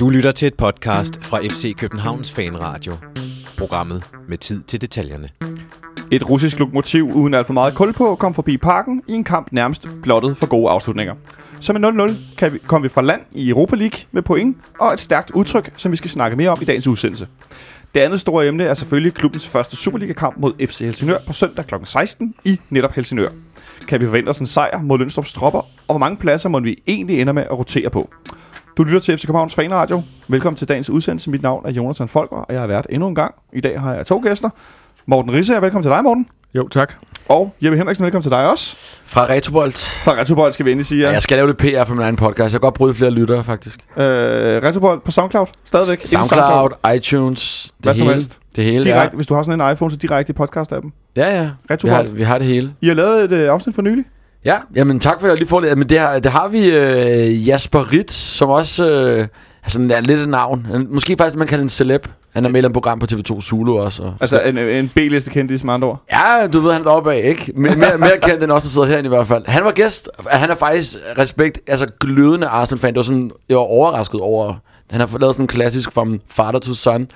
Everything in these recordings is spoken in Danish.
Du lytter til et podcast fra FC Københavns Fanradio. Programmet med tid til detaljerne. Et russisk lokomotiv uden alt for meget kul på kom forbi parken i en kamp nærmest blottet for gode afslutninger. Så med 0-0 kom vi fra land i Europa League med point og et stærkt udtryk, som vi skal snakke mere om i dagens udsendelse. Det andet store emne er selvfølgelig klubbens første Superliga-kamp mod FC Helsingør på søndag kl. 16 i netop Helsingør. Kan vi forvente os en sejr mod Lønstrups tropper, og hvor mange pladser må vi egentlig ender med at rotere på? Du lytter til FC Københavns Fanradio. Velkommen til dagens udsendelse. Mit navn er Jonathan Folker, og jeg har været endnu en gang. I dag har jeg to gæster. Morten Risse, velkommen til dig, Morten. Jo, tak. Og Jeppe Henriksen, velkommen til dig også. Fra Retrobold. Fra Retrobold skal vi endelig sige. Ja. Jeg skal lave lidt PR for min egen podcast. Jeg kan godt bryde flere lyttere, faktisk. Retrobold på SoundCloud, stadigvæk. SoundCloud, iTunes, det hele. Som helst. Det hele, direkte, ja. Hvis du har sådan en iPhone, så direkte i podcast-appen. Ja, ja. Retrobold. Vi har det hele. I har lavet et afsnit for nylig. Ja, jamen tak for at jeg lige får det. Men det har vi Jasper Ritz, som også er lidt et navn. Måske faktisk, man kalder en celeb. Han er med i et program på TV2 Zulu også. Og altså en B-liste kendis med andre ord? Ja, du ved, han er deroppe af, ikke? Men mere kendt end også, der sidder herinde i hvert fald. Han var gæst. Han er faktisk glødende Arsenal-fan. Det var sådan, jeg var overrasket over. Han har lavet sådan en klassisk from father to son.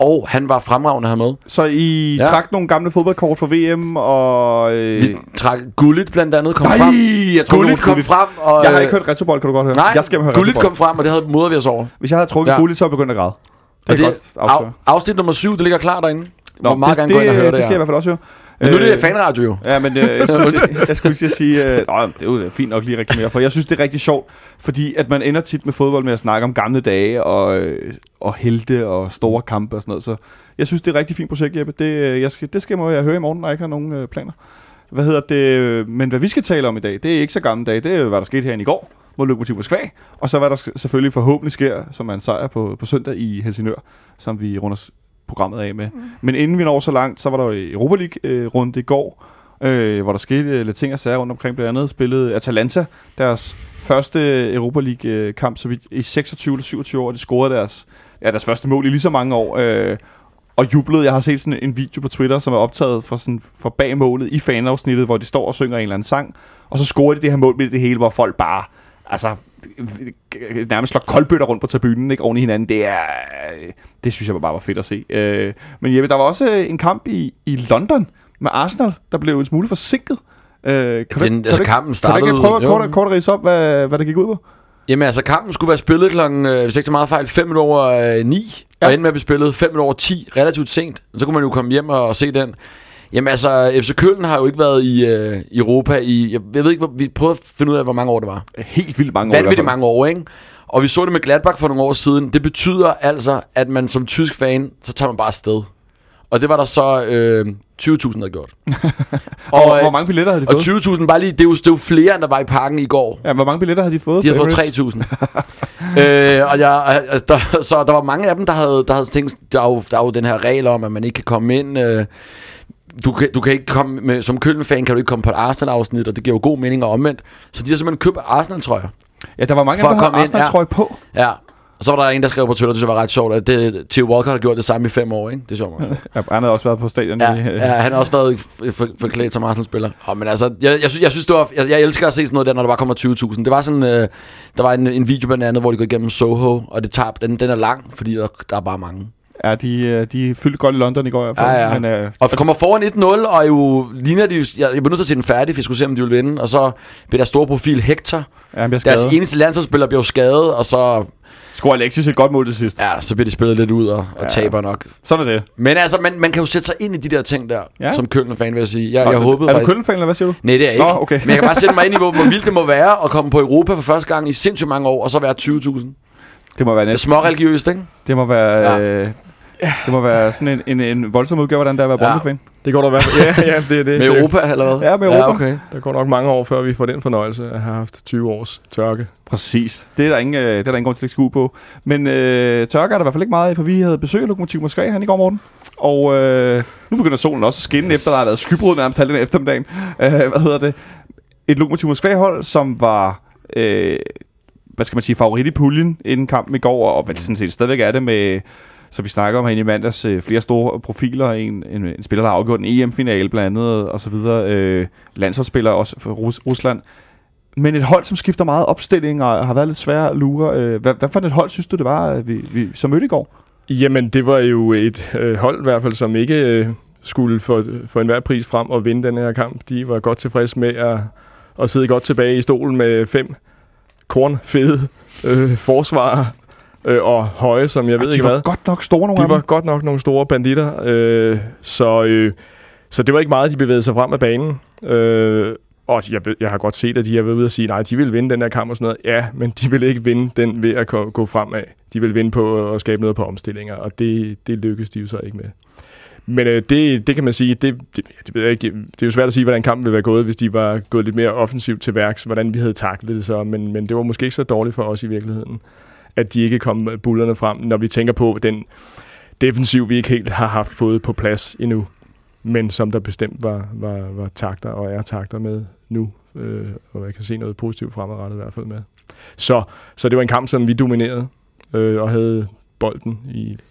Og han var fremragende her med. Så I trak nogle gamle fodboldkort fra VM, og vi trak Gullit blandt andet kom frem. Gullit kom frem, og jeg har ikke hørt Retrobold, kan du godt høre. Nej, jeg skal høre Gullit kom frem, og det havde modet vi os over. Hvis jeg havde trukket Gullit, så var jeg begyndt at græde. Det afsnit nummer 7, det ligger klar derinde. Nå, det skal jeg i hvert fald også høre. Men nu er det fanradio jo. Ja, men jeg skulle sige det er jo fint nok lige at reklamere for. Jeg synes, det er rigtig sjovt, fordi at man ender tit med fodbold med at snakke om gamle dage og helte og store kampe og sådan noget. Så jeg synes, det er et rigtig fint projekt, Jeppe. Det skal jeg høre i morgen, når jeg ikke har nogen planer. Men hvad vi skal tale om i dag, det er ikke så gamle dage. Det er hvad der skete herinde i går mod Lokomotiv Moskva. Og så hvad der selvfølgelig forhåbentlig sker, som er en sejr på søndag i Helsingør, som vi runder programmet af med. Men inden vi når så langt, så var der jo Europa League-runde i går, hvor der skete lidt ting og sager rundt omkring. Blandt andet spillede Atalanta deres første Europa League-kamp i 26-27 år. De scorede deres første mål i lige så mange år, og jublede. Jeg har set sådan en video på Twitter, som er optaget fra bag målet i fanafsnittet, hvor de står og synger en eller anden sang, og så scorede de det her mål med det hele, hvor folk bare nærmest slår koldbøtter rundt på tribunen, ikke, oven i hinanden. Det synes jeg bare var fedt at se. Men Jeppe, der var også en kamp i London med Arsenal, der blev en smule forsinket. Kampen startede. Kan du ikke prøve kort at ridse op, hvad der gik ud på? Jamen altså, kampen skulle være spillet klokken, hvis ikke så meget fejl, 9:05, og endte med at blive spillet 10:05, relativt sent. Så kunne man jo komme hjem og se den. Jamen altså, FC Køln har jo ikke været i Europa i... Jeg ved ikke, vi prøvede at finde ud af, hvor mange år det var. Helt vildt mange år. Vanvittigt mange år, ikke? Og vi så det med Gladbach for nogle år siden. Det betyder altså, at man som tysk fan, så tager man bare afsted. Og det var der så 20.000, der gjort. og hvor mange billetter havde de fået? Og 20.000, bare lige, det er jo flere, end der var i parken i går. Ja, hvor mange billetter havde de fået? De havde fået 3.000. Så der var mange af dem, der havde tænkt, der er jo den her regel om, at man ikke kan komme ind... Du kan ikke komme med, som Køln-fan kan du ikke komme på et Arsenal-afsnit, og det giver jo god mening og omvendt. Så de har simpelthen købt Arsenal-trøjer. Ja, der var mange, der havde Arsenal-trøjer på. Ja, og så var der en, der skrev på Twitter, det var ret sjovt, at Theo Walker har gjort det samme i 5 år, ikke? Det er sjovt. Ja, han har også været på stadion. Ja, han har også været forklædt som Arsenal-spiller. Men altså, jeg synes, det var, jeg elsker at se sådan noget der, når der bare kommer 20.000. Det var sådan, der var en video blandt andet, hvor de går igennem Soho, og det tager, den er lang, fordi der er bare mange. Ja, de fyldte godt i London i går i hvert fald. Ja. Men, og kommer foran 1-0, og jo ligner de... Jeg blev nødt til at se den færdig, for jeg skulle se, om de ville vinde. Og så bliver deres store profil Hector. Ja, deres eneste landsholdsspiller bliver skadet, og så... Scorer Alexis et godt mål til sidst. Ja, så bliver de spillet lidt ud og taber nok. Sådan er det. Men altså, man kan jo sætte sig ind i de der ting der, som Køln-fan, vil jeg sige. Jeg håbede er du Køln-fan, eller hvad siger du? Nej, det er ikke. Nå, okay. Men jeg kan bare sætte mig ind i, hvor vildt det må være at komme på Europa for første gang i sindssygt mange år, og så være 20.000. Det må være det er småreligiøst, ikke? Det må være... Det må være sådan en voldsom udgave, hvordan der er at være Brøndby-fan. Det går der i hvert fald. Ja, det er det. Med Europa eller hvad? Ja, med Europa. Ja, okay. Der går nok mange år, før vi får den fornøjelse at have haft 20 års tørke. Præcis. Det er der ingen grund til at skue på. Men tørke er der i hvert fald ikke meget af, for vi havde besøg af Lokomotiv Moskva her i går morgen. Og nu begynder solen også at skinne, efter der har været skybrud nærmest halvdelen af eftermiddagen. Et Lokomotiv Moskva-hold, som var... hvad skal man sige, favorit i puljen inden kampen i går, og sådan set stadigvæk er det med, så vi snakker om herinde i mandags, flere store profiler, en spiller, der har afgjort en EM-finale blandt andet, og så videre, landsholdsspillere også fra Rusland. Men et hold, som skifter meget opstilling og har været lidt svære at lure. Hvad for et hold synes du, det var, vi så mødte i går? Jamen, det var jo et hold i hvert fald, som ikke skulle for enhver pris frem og vinde den her kamp. De var godt tilfredse med at sidde godt tilbage i stolen med 5 kornfede forsvarer og høje, som jeg ved ikke hvad. De var godt nok store nogle af dem. De var godt nok nogle store banditter. Så det var ikke meget, de bevægede sig frem af banen. Og jeg har godt set, at de har været ude og sige, nej, de vil vinde den der kamp og sådan noget. Ja, men de vil ikke vinde den ved at gå fremad. De vil vinde på at skabe noget på omstillinger, og det lykkedes de jo så ikke med. Men det kan man sige, det ved jeg ikke, det er jo svært at sige, hvordan kampen ville være gået, hvis de var gået lidt mere offensivt til værks, hvordan vi havde taklet det så. Men det var måske ikke så dårligt for os i virkeligheden, at de ikke kom bullerne frem, når vi tænker på den defensiv, vi ikke helt har haft fået på plads endnu. Men som der bestemt var takter og er takter med nu, og jeg kan se noget positivt fremadrettet i hvert fald med. Så det var en kamp, som vi dominerede og havde bolden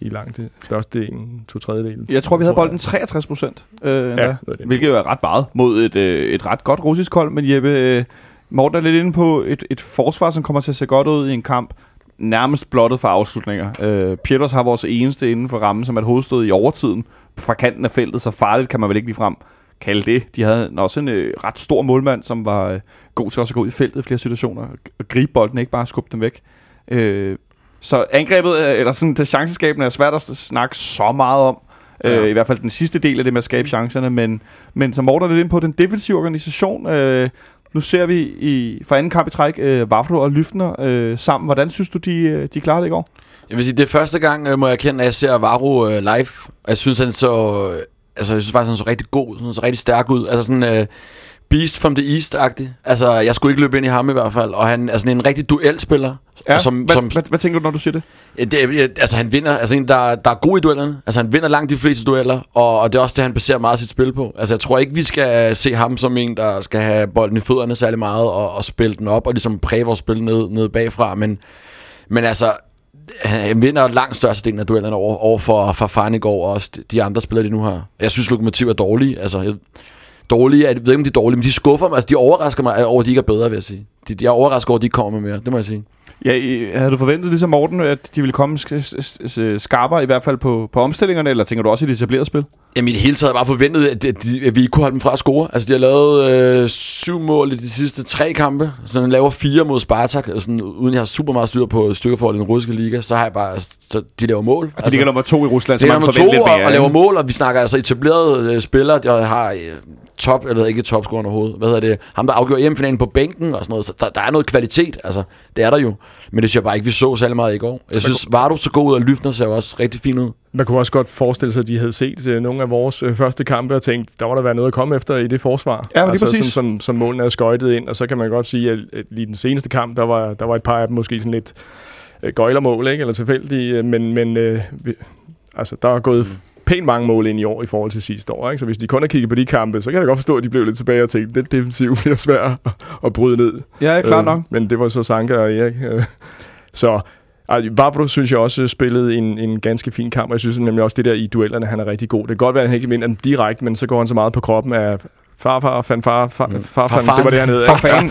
i langt størstedelen, 2/3. Jeg tror, vi havde bolden 63%, hvilket jo er ret meget mod et ret godt russisk hold. Men Jeppe, Morten er lidt inde på et forsvar, som kommer til at se godt ud i en kamp, nærmest blottet for afslutninger. Pieters har vores eneste inden for rammen, som er et hovedstød i overtiden fra kanten af feltet, så farligt kan man vel ikke lige frem kalde det. De havde også en ret stor målmand, som var god til også at gå ud i feltet i flere situationer og gribe bolden, ikke bare skubbe dem væk. Så angrebet, eller sådan chanceskaben er svært at snakke så meget om. Ja. I hvert fald den sidste del af det med at skabe chancerne, men som Morten er lidt inde på, den defensive organisation. Nu ser vi for anden kamp i træk Vavro og Lyftner sammen. Hvordan synes du, de klarede det i går? Jeg vil sige, det er første gang, må jeg erkende, at jeg ser Vavro live. Og jeg synes, han så rigtig god, han så rigtig stærk ud. Altså sådan beast from the east-agtig. Altså, jeg skulle ikke løbe ind i ham i hvert fald. Og han er sådan en rigtig duelspiller. Ja, hvad tænker du, når du siger det? Han vinder. Altså, en, der er god i duellerne. Altså, han vinder langt de fleste dueller. Og det er også det, han baserer meget sit spil på. Altså, jeg tror ikke, vi skal se ham som en, der skal have bolden i fødderne særlig meget og spille den op og ligesom præge vores spil ned bagfra. Men altså, han vinder langt størstedelen af duellerne over for Farnegård og også de andre spillere, de nu har. Jeg synes, Lokomotiv er dårlige. Altså, jeg ved ikke, om de er dårlige, men de skuffer mig. Altså, de overrasker mig over, at de ikke er bedre, vil jeg sige. Jeg overrasker over, at de ikke kommer med mere. Det må jeg sige. Ja, havde du forventet, ligesom Morten, at de ville komme skarpere, i hvert fald på omstillingerne, eller tænker du også i det etablerede spil? Jamen, i det hele taget bare forventet, at vi ikke kunne holde dem fra at score. Altså, de har lavet 7 mål i de sidste 3 kampe. Så de laver 4 mod Spartak, og sådan, uden jeg har super meget styr på styrkeforhold i den russiske liga, så har jeg bare... de laver mål. Og de ligger nummer 2 i Rusland, så man forventer lidt mere. Og laver mål, og vi snakker altså etablerede spillere, der har... jeg ved ikke topscorer overhovedet. Hvad hedder det? Ham, der afgjorde EM-finalen på bænken og sådan noget. Så der er noget kvalitet, altså. Det er der jo. Men det synes jeg bare ikke, vi så særlig meget i går. Jeg synes, Vardo så god ud, og Lyftner ser også rigtig fint ud. Man kunne også godt forestille sig, at de havde set nogle af vores første kampe og tænkt, der var der været noget at komme efter i det forsvar. Ja, altså, præcis. Som målene er skøjtet ind. Og så kan man godt sige, at lige den seneste kamp, der var et par af dem måske sådan lidt gøjlermål, ikke? Eller tilfældige. Men der er gået... pænt mange mål ind i år i forhold til sidste år, ikke? Så hvis de kun har kigget på de kampe, så kan jeg godt forstå, at de blev lidt tilbage og tænkte, det defensive bliver svært at bryde ned. Ja, klart nok. Men det var så Sanka og Erik. Så Vavro synes jeg også spillede en ganske fin kamp, og jeg synes nemlig også, det der i duellerne, han er rigtig god. Det kan godt være, at han ikke vinder dem direkte, men så går han så meget på kroppen af... Farfaren, det var det hernede. Farfaren.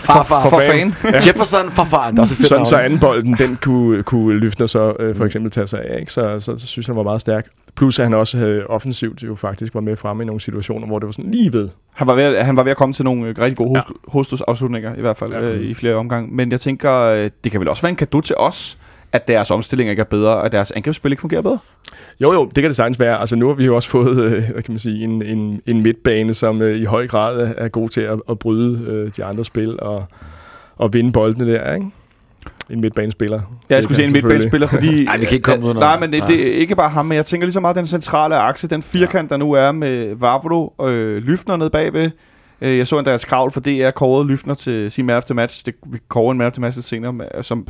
Jefferson, farfaren. Det er også fedt navn. Så andenbolden, den kunne Lyftner så for eksempel tage sig af, ikke? Så synes han var meget stærk. Plus at han også offensivt jo faktisk var med fremme i nogle situationer, hvor det var sådan lige ved. Han var ved at komme til nogle rigtig gode hostusafslutninger, i hvert fald i flere omgange. Men jeg tænker, det kan vel også være en cadeau til os, at deres omstilling ikke er bedre, og deres angrebsspil ikke fungerer bedre? Jo, det kan det sagtens være. Altså, nu har vi jo også fået hvad kan man sige, en midtbane, som i høj grad er god til at bryde de andre spil og vinde boldene der, ikke? En midtbanespiller. Ja, jeg skulle sige en midtbanespiller, fordi... nej, vi kan ikke komme ud af noget. Nej, men det er ikke bare ham, men jeg tænker lige så meget den centrale akse, den firkant, der nu er med Vavro og Lyftner nede bagved. Jeg så Andreas Kravl, for det er kåret Lyftner til sin man of the match. Vi kårer en man of the match senere, som...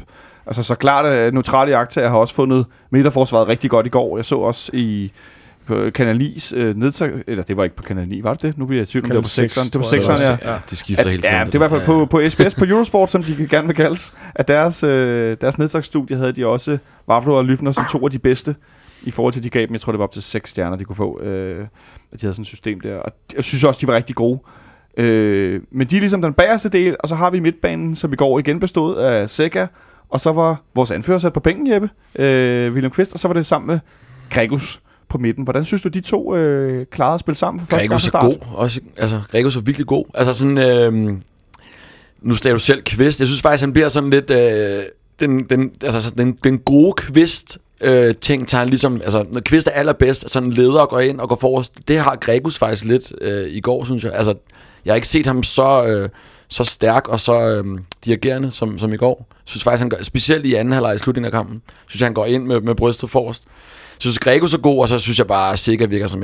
Altså, så klart, at neutrale jagttager har også fundet midterforsvaret rigtig godt i går. Jeg så også på Kanalis nedtag... Eller, det var ikke på Kanalis, var det det? Nu bliver jeg i tvivl, om det var på 6'eren. Det var på 6'eren, ja. Det skifter hele tiden. Ja, det var i hvert fald på SBS, på Eurosport, som de gerne vil kaldes. At deres nedtagsstudie havde de også Vavlo og Lyftner som 2 af de bedste. I forhold til, de gav dem, jeg tror, det var op til 6 stjerner, de kunne få. At de havde sådan et system der. Og jeg synes også, de var rigtig gode. Men de er ligesom den bagerste del, og så har vi midtbanen, som i går igen bestod af Sega, og så var vores anfører sat på bænken, Jeppe, William Kvist, og så var det sammen med Gregus på midten. Hvordan synes du, de to klarede at spille sammen for første gang fra start? Gregus er god. Også, altså, Gregus er virkelig god. Altså sådan, nu står du selv Kvist. Jeg synes faktisk, han bliver sådan lidt... Den gode Kvist... ting tager ligesom, altså når Kvist er allerbedst, sådan leder og går ind og går forrest. Det har Gregus faktisk lidt i går, synes jeg. Altså, jeg har ikke set ham så stærk og så dirigerende som i går. Synes faktisk han gør, specielt i anden halvleg i slutningen af kampen. Synes jeg, han går ind med brystet forrest. Synes Gregus er god, og så synes jeg bare Sega virker som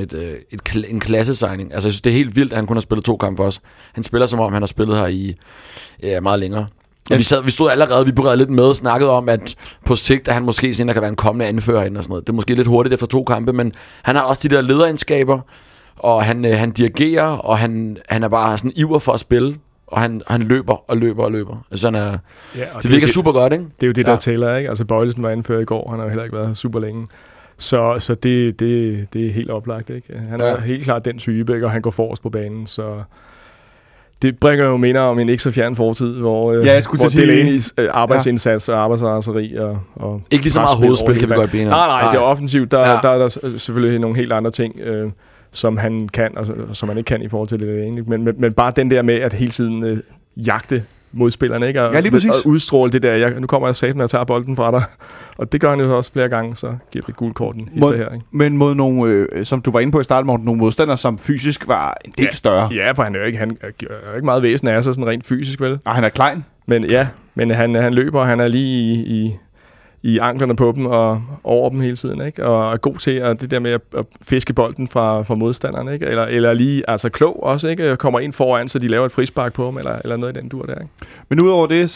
en klassesigning. Altså jeg synes det er helt vildt, at han kun har spillet 2 kampe for os. Han spiller som om han har spillet her i meget længere. Ja. Vi stod allerede, vi berørte lidt med og snakkede om, at på sigt, at han måske senere kan være en kommende anfører ind og sådan noget. Det er måske lidt hurtigt efter 2 kampe, men han har også de der lederegenskaber, og han dirigerer, og han er bare sådan iver for at spille, og han løber. Altså, han er, ja, det virker super godt, ikke? Det er jo det, der tæller, ikke? Altså Bøjelsen var anfører i går, han har jo heller ikke været super længe. Så det er helt oplagt, ikke? Han er helt klart den type, ikke? Og han går forrest på banen, så... Det bringer jo minder om en ikke så fjern fortid, hvor Delenis arbejdsindsats og arbejdsarraseri og ikke lige så meget hovedspil kan vi godt bene. Nej, det er offensivt. Der er selvfølgelig nogle helt andre ting, som han kan, og som han ikke kan i forhold til Delenis. Men bare den der med at hele tiden jagte modspillerne, ikke? Og udstråle det der, nu kommer jeg satan og tager bolden fra dig. Og det gør han jo også flere gange, så giver det gult korten her, ikke? Men mod nogle, som du var inde på i starten, nogle modstandere, som fysisk var en del større. Ja, for han er jo ikke meget væsen af sig sådan rent fysisk, vel? Nej, han er klein. Men ja, men han løber, og han er lige i anklerne på dem og over dem hele tiden, ikke? Og er god til at det der med at fiske bolden fra modstanderen, ikke? Eller lige altså klog også, ikke? Kommer ind foran, så de laver et frispark på ham eller noget i den dur der, ikke? Men udover det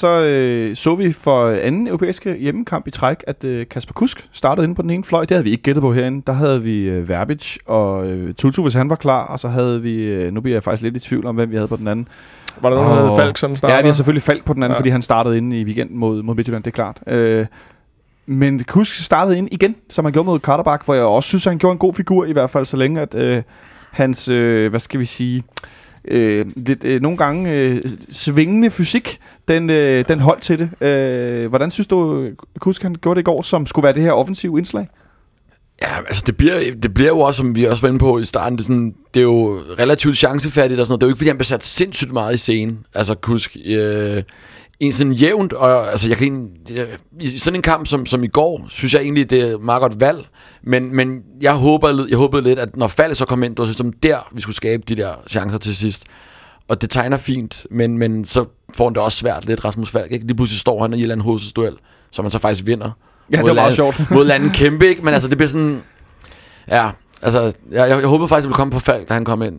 så vi for anden europæiske hjemmekamp i træk, at Kasper Kusk startede inde på den ene fløj. Det havde vi ikke gættet på herinde. Der havde vi Verbič og Tutu, hvis han var klar, og så havde vi nu bliver jeg faktisk lidt i tvivl om hvem vi havde på den anden. Var der nogen der hed Falk som startede? Ja, vi har selvfølgelig Falk på den anden, fordi han startede inde i weekenden mod Midtjylland, det er klart. Men Kusk startede ind igen, som han gjorde mod Karterbak, hvor jeg også synes, at han gjorde en god figur, i hvert fald så længe, at hans, hvad skal vi sige, nogle gange svingende fysik, den holdt til det. Hvordan synes du, Kusk han gjorde det i går, som skulle være det her offensive indslag? Ja, altså det bliver jo også, som vi også var inde på i starten, det er jo relativt chancefattigt og sådan noget. Det er jo ikke, fordi han blev sat sindssygt meget i scenen, altså Kusk... en sådan jævnt, og altså i sådan en kamp som i går, synes jeg egentlig, det er meget godt valg, men jeg håbede lidt, at når faldet så kom ind, det var som der, vi skulle skabe de der chancer til sidst, og det tegner fint, men så får han det også svært lidt, Rasmus Falk, ikke? Lige pludselig står han i et eller andet hovedstuel, som man så faktisk vinder. Ja, det var meget sjovt. Mod landen kæmpe, ikke? Men altså, det bliver sådan, ja, altså, jeg håbede faktisk, at det ville komme på Falk, da han kom ind.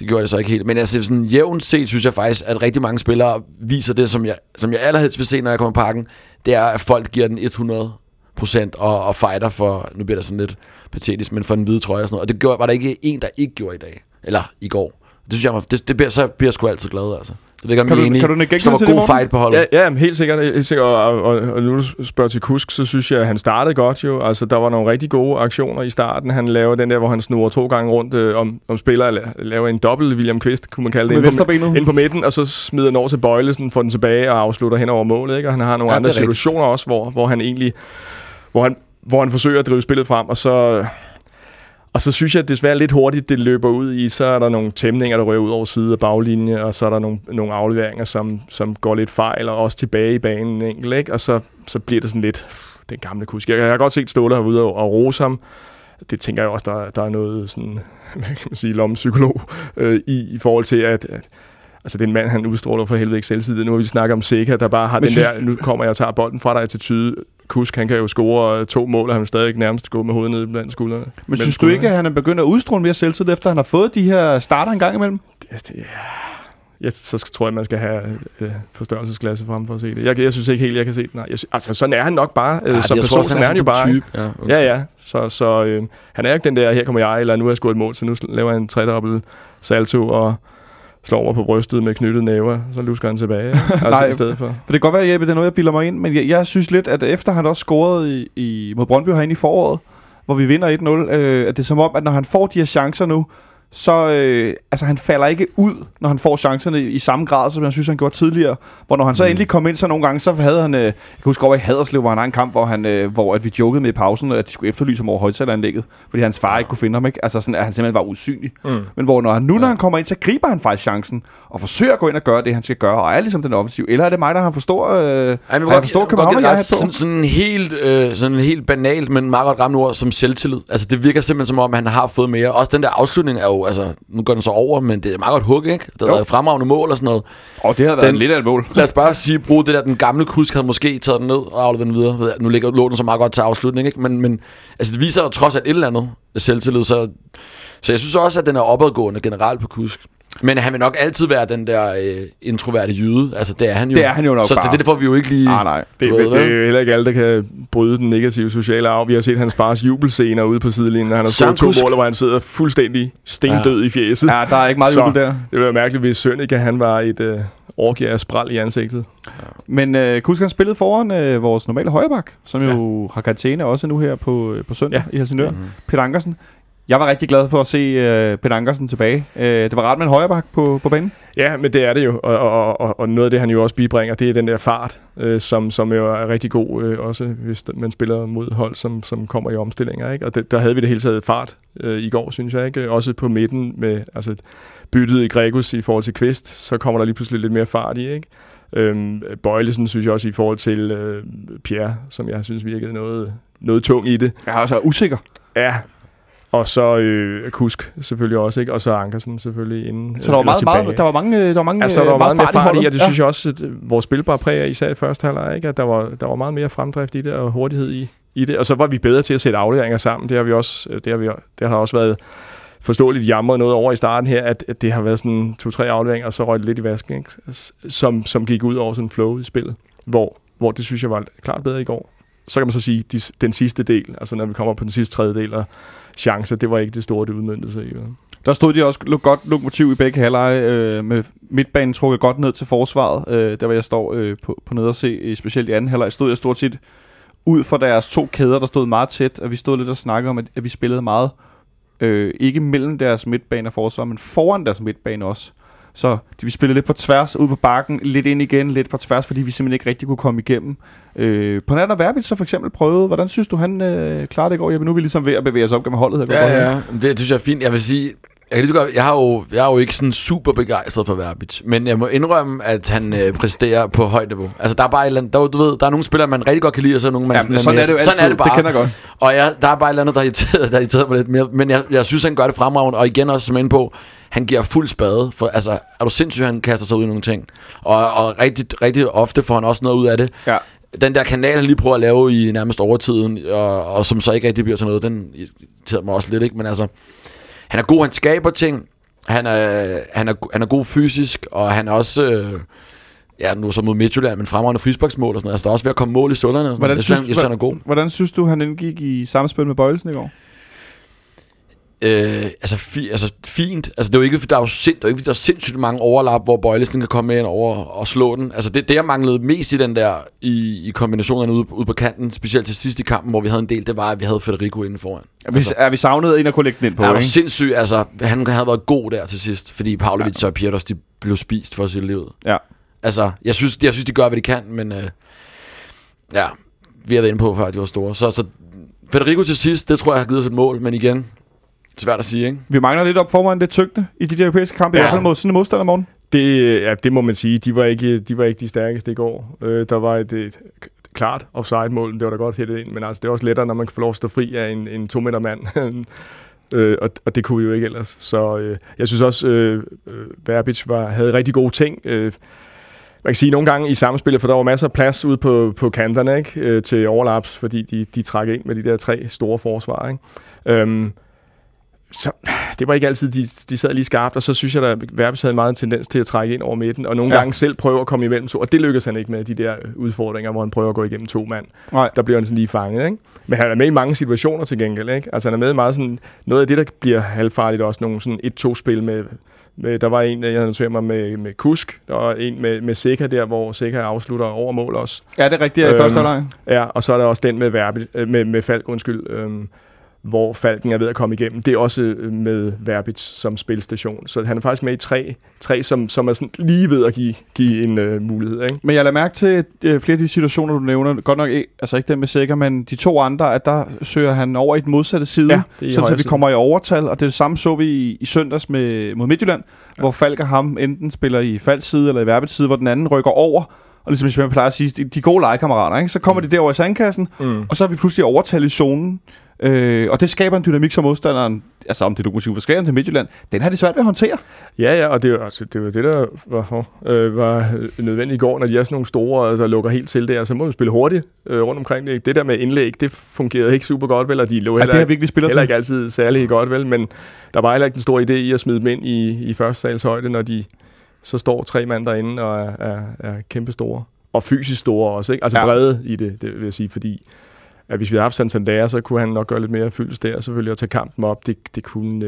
Det gjorde det så ikke helt. Men altså sådan jævnt set synes jeg faktisk, at rigtig mange spillere viser det, som jeg allerhelst vil se, når jeg kommer i parken. Det er, at folk giver den 100% og fighter for, nu bliver det sådan lidt patetisk, men for den hvide trøje og sådan noget. Og det var der ikke en, der ikke gjorde i dag. Eller i går. Det synes jeg, så bliver jeg sgu altid glad, altså. Det ligger min enig. Så var god fight på holdet. Ja, helt sikkert. Helt sikkert. Og nu spørger til Kusk, så synes jeg, at han startede godt jo. Altså, der var nogle rigtig gode aktioner i starten. Han laver den der, hvor han snurrer 2 gange rundt om spillere. Laver en dobbelt William Kvist, kunne man kalde det. Ind på midten, og så smider han over til Bøjelsen, får den tilbage og afslutter hen over målet, ikke? Og han har nogle andre situationer også, hvor han forsøger at drive spillet frem, og så... Og så synes jeg, at desværre lidt hurtigt, det løber ud i, så er der nogle tæmninger, der rører ud over side og baglinje, og så er der nogle afleveringer, som går lidt fejl, og også tilbage i banen enkelt, ikke? Og så bliver det sådan lidt, den gamle Kusk. Jeg har godt set Ståle herude og rose ham. Det tænker jeg også, der er noget sådan, hvad kan man sige, lommepsykolog i forhold til, at altså den mand, han udstråler for helvede ikke selvtillid. Nu har vi snakket om Sega, der bare har den der, nu kommer jeg og tager bolden fra dig attitude. Kusk, han kan jo score 2 mål, og han vil stadig nærmest gå med hovedet ned blandt skuldrene. Men synes du ikke, at han er begyndt at udstråle mere selvtillid, efter han har fået de her starter en gang imellem? Ja, så tror jeg, man skal have forstørrelsesklasse frem for at se det. Jeg synes ikke helt, jeg kan se det. Nej, altså, sådan er han nok bare. Som person, sådan er han jo bare. Type. Ja, okay. Ja. Så han er ikke den der, her kommer jeg, eller nu har jeg scoret et mål, så nu laver han en tredobbelt salto og... slår mig på brystet med knyttede næver, så lusker han tilbage. Altså nej, i stedet for det kan godt være, Jeppe, det er noget, jeg bilder mig ind, men jeg synes lidt, at efter han også scorede mod Brøndby herinde i foråret, hvor vi vinder 1-0, at det er som om, at når han får de her chancer nu, så altså han falder ikke ud, når han får chancerne i samme grad, som jeg synes, han gjorde tidligere. Hvor når han så endelig kom ind, så nogle gange, så havde han, jeg kan huske over i Haderslev, hvor han havde en kamp, hvor at vi jokede med i pausen, at de skulle efterlyse ham over højtaleranlægget, fordi hans far ikke kunne finde ham, ikke? Altså sådan, at han simpelthen var usynlig. Men hvor når han kommer ind, så griber han faktisk chancen, og forsøger at gå ind og gøre det, han skal gøre, og er ligesom den offensiv. Eller er det mig, der har forstået København, jeg har på? Sådan helt banalt, men meget godt ramme ord som selvtillid. Altså det virker simpelthen som om, han har fået mere. Også den der afslutning er jo, altså nu går den så over, men det er meget godt hug, ikke? Der er fremragende mål og sådan noget. Og det havde været lidt af et mål. Lad os bare sige, brug det der, den gamle Kusk havde måske taget den ned og afleveret den videre. Nu ligger lå den så meget godt til afslutning, ikke? Men altså det viser jo trods alt et eller andet selvtillid, så jeg synes også, at den er opadgående generelt på Kusk. Men han vil nok altid være den der introverte jyde. Altså det er han jo. Det er han jo nok. Så bare. Det får vi jo ikke lige. Nej. Det er jo heller ikke alle, der kan bryde den negative sociale arv. Vi har set hans fars jubelscener ude på sidelinjen, når han har fået 2 mål, hvor han sidder fuldstændig stendød i fjeset. Ja, der er ikke meget jubel der. Det ville være mærkeligt, hvis Sønneke, han var et orgie af spral i ansigtet. Ja. Men Kusk, han spillede foran vores normale højrebak, som jo har karantæne også nu her på søndag i Helsingør. Mm-hmm. Peter Ankersen. Jeg var rigtig glad for at se Peter Ankersen tilbage. Det var rart med en højreback på banen. Ja, men det er det jo. Og noget af det, han jo også bibringer, det er den der fart, som jo er rigtig god, også hvis man spiller mod hold, som kommer i omstillinger, ikke? Og der havde vi det hele taget fart i går, synes jeg, ikke? Også på midten med altså, byttet i Gregus i forhold til Kvist, så kommer der lige pludselig lidt mere fart i, ikke? Bøjelsen synes jeg også i forhold til Pierre, som jeg synes virkede noget tung i det. Ja, altså usikker. Ja. Og så Kusk selvfølgelig også, ikke? Og så Ankersen selvfølgelig inden. Så der var meget, der var mange altså, der var meget mere fart i, og det synes jeg også, at vores spil bare præger især i første halvleg, ikke? At der var meget mere fremdrift i det og hurtighed i det. Og så var vi bedre til at sætte afleveringer sammen. Det har også været forståeligt jamret noget over i starten her, at det har været sådan 2-3 afleveringer, og så røg det lidt i vasken, ikke? Som gik ud over sådan flow i spillet, hvor det synes jeg var klart bedre i går. Så kan man så sige, den sidste del, altså når vi kommer på den sidste tredjedel af chancer, det var ikke det store, det udmøntede sig i. Der stod de også godt Lokomotiv i begge halvleje, med midtbanen trukket godt ned til forsvaret, der hvor jeg står på nede og se, specielt i anden halvleje, stod jeg stort set ud fra deres 2 kæder, der stod meget tæt, og vi stod lidt og snakkede om, at vi spillede meget, ikke mellem deres midtbane og forsvar, men foran deres midtbane også. Så vi spillede lidt på tværs, ud på bakken, lidt ind igen, lidt på tværs, fordi vi simpelthen ikke rigtig kunne komme igennem. På Nander Verbič så for eksempel prøvede, hvordan synes du, han klarede det i går? Nu er vi ligesom ved at bevæge os op gennem holdet. Ja, det synes jeg er fint. Jeg vil sige, jeg er jo ikke sådan super begejstret for Verbič, men jeg må indrømme, at han præsterer på højt niveau. Altså der er bare et eller andet, der er nogle spillere, man rigtig godt kan lide, og så er nogle, man sådan er det jo altid. Sådan er det bare. Det kender jeg godt. Og der er bare et eller andet, der irriterer mig lidt mere, men jeg synes, han gør det fremragende, og igen også som inde på, han giver fuld spade, for altså er du sindssyg, han kaster sig ud i nogle ting, og rigtig, rigtig ofte får han også noget ud af det. Ja. Den der kanal, han lige prøver at lave i nærmest overtiden, og som så ikke rigtig bliver til noget, den irriterer mig også lidt, ikke? Men altså, han er god, han skaber ting, han er god fysisk, og han er også... nu så mod Midtjylland, men fremragende frisparksmål og sådan noget. Altså, der er også ved at komme mål i sullerne og sådan noget. Jeg synes, han er god. Hvordan synes du, han indgik i samspil med Bøjelsen i går? Fint. Altså, det er jo ikke, fordi der er sindssygt mange overlap, hvor Bøjelsen kan komme ind over og slå den. Altså, det jeg manglede mest i den der, i kombinationerne ude på kanten, specielt til sidst i kampen, hvor vi havde en del, det var, at vi havde Federico inden foran. Altså, vi savnede en at kunne lægge den ind på, ikke? Sindssygt, altså, han havde været god der til sidst, fordi Pavlovic og Pieters, de blev spist for sit liv. Ja. Altså, jeg synes, de gør, hvad de kan, men vi har været inde på før, at de var store. Så Federico til sidst, det tror jeg har givet os et mål, men igen... Svært at sige, ikke? Vi mangler lidt op foran det tygte i de der europæiske kampe, i hvert fald mod sådan en modstander, Morten. Det må man sige. De var ikke de stærkeste i går. Der var et klart offside-mål, det var da godt hættet ind, men altså, det er også lettere, når man kan få lov at stå fri af en 2-meter-mand. Og det kunne vi jo ikke ellers. Så jeg synes også, Verbič havde rigtig gode ting. Man kan sige, nogle gange i samspillet, for der var masser af plads ude på kanterne, ikke? Til overlaps, fordi de trak ind med de der 3 store forsvar, ikke? Så det var ikke altid, de sad lige skarpt, og så synes jeg, at Verbič havde meget en tendens til at trække ind over midten, og nogle gange selv prøve at komme imellem 2, og det lykkedes han ikke med, de der udfordringer, hvor han prøver at gå igennem 2 mand. Nej. Der bliver han sådan lige fanget, ikke? Men han er med i mange situationer til gengæld, ikke? Altså han er med i meget sådan, noget af det, der bliver halvfarligt også, nogle sådan 1-2-spil med der var en, jeg noterede mig med Kusk, og en med Sega der, hvor Sega afslutter over mål også. Ja, det er rigtigt, i første halvleg. Ja, og så er der også den med Falk, hvor Falken er ved at komme igennem. Det er også med Verbič som spilstation. Så han er faktisk med i tre som er sådan lige ved at give en mulighed. Ikke? Men jeg lader mærke til flere af de situationer, du nævner, godt nok altså ikke den med Sega, men de to andre, at der søger han over i den modsatte side, ja, så vi kommer i overtal. Og det samme så vi i søndags mod Midtjylland, ja, hvor Falk og ham enten spiller i Falks side eller i Verbič side, hvor den anden rykker over. Og ligesom man plejer at sige, de gode legekammerater, ikke? Så kommer de derover i sandkassen, og så er vi pludselig overtal i zonen. Og det skaber en dynamik, som modstanderen, altså om det er Lokomotiv Moskva til Midtjylland, den har de svært ved at håndtere. Ja, og det er altså, det var det, der var nødvendigt i går, når de er sådan nogle store, altså lukker helt til der, så må de spille hurtigt rundt omkring det. Det der med indlæg, det fungerede ikke super godt, vel, og de lå heller ikke altid særlig godt, vel, men der var heller ikke den store idé i at smide dem ind i første sals højde, når de så står tre mand derinde og er kæmpe store. Og fysisk store også, ikke? Altså brede i det vil jeg sige, fordi at hvis vi havde haft Santander, så kunne han nok gøre lidt mere fyldes der, selvfølgelig, at tage kampen op. Det kunne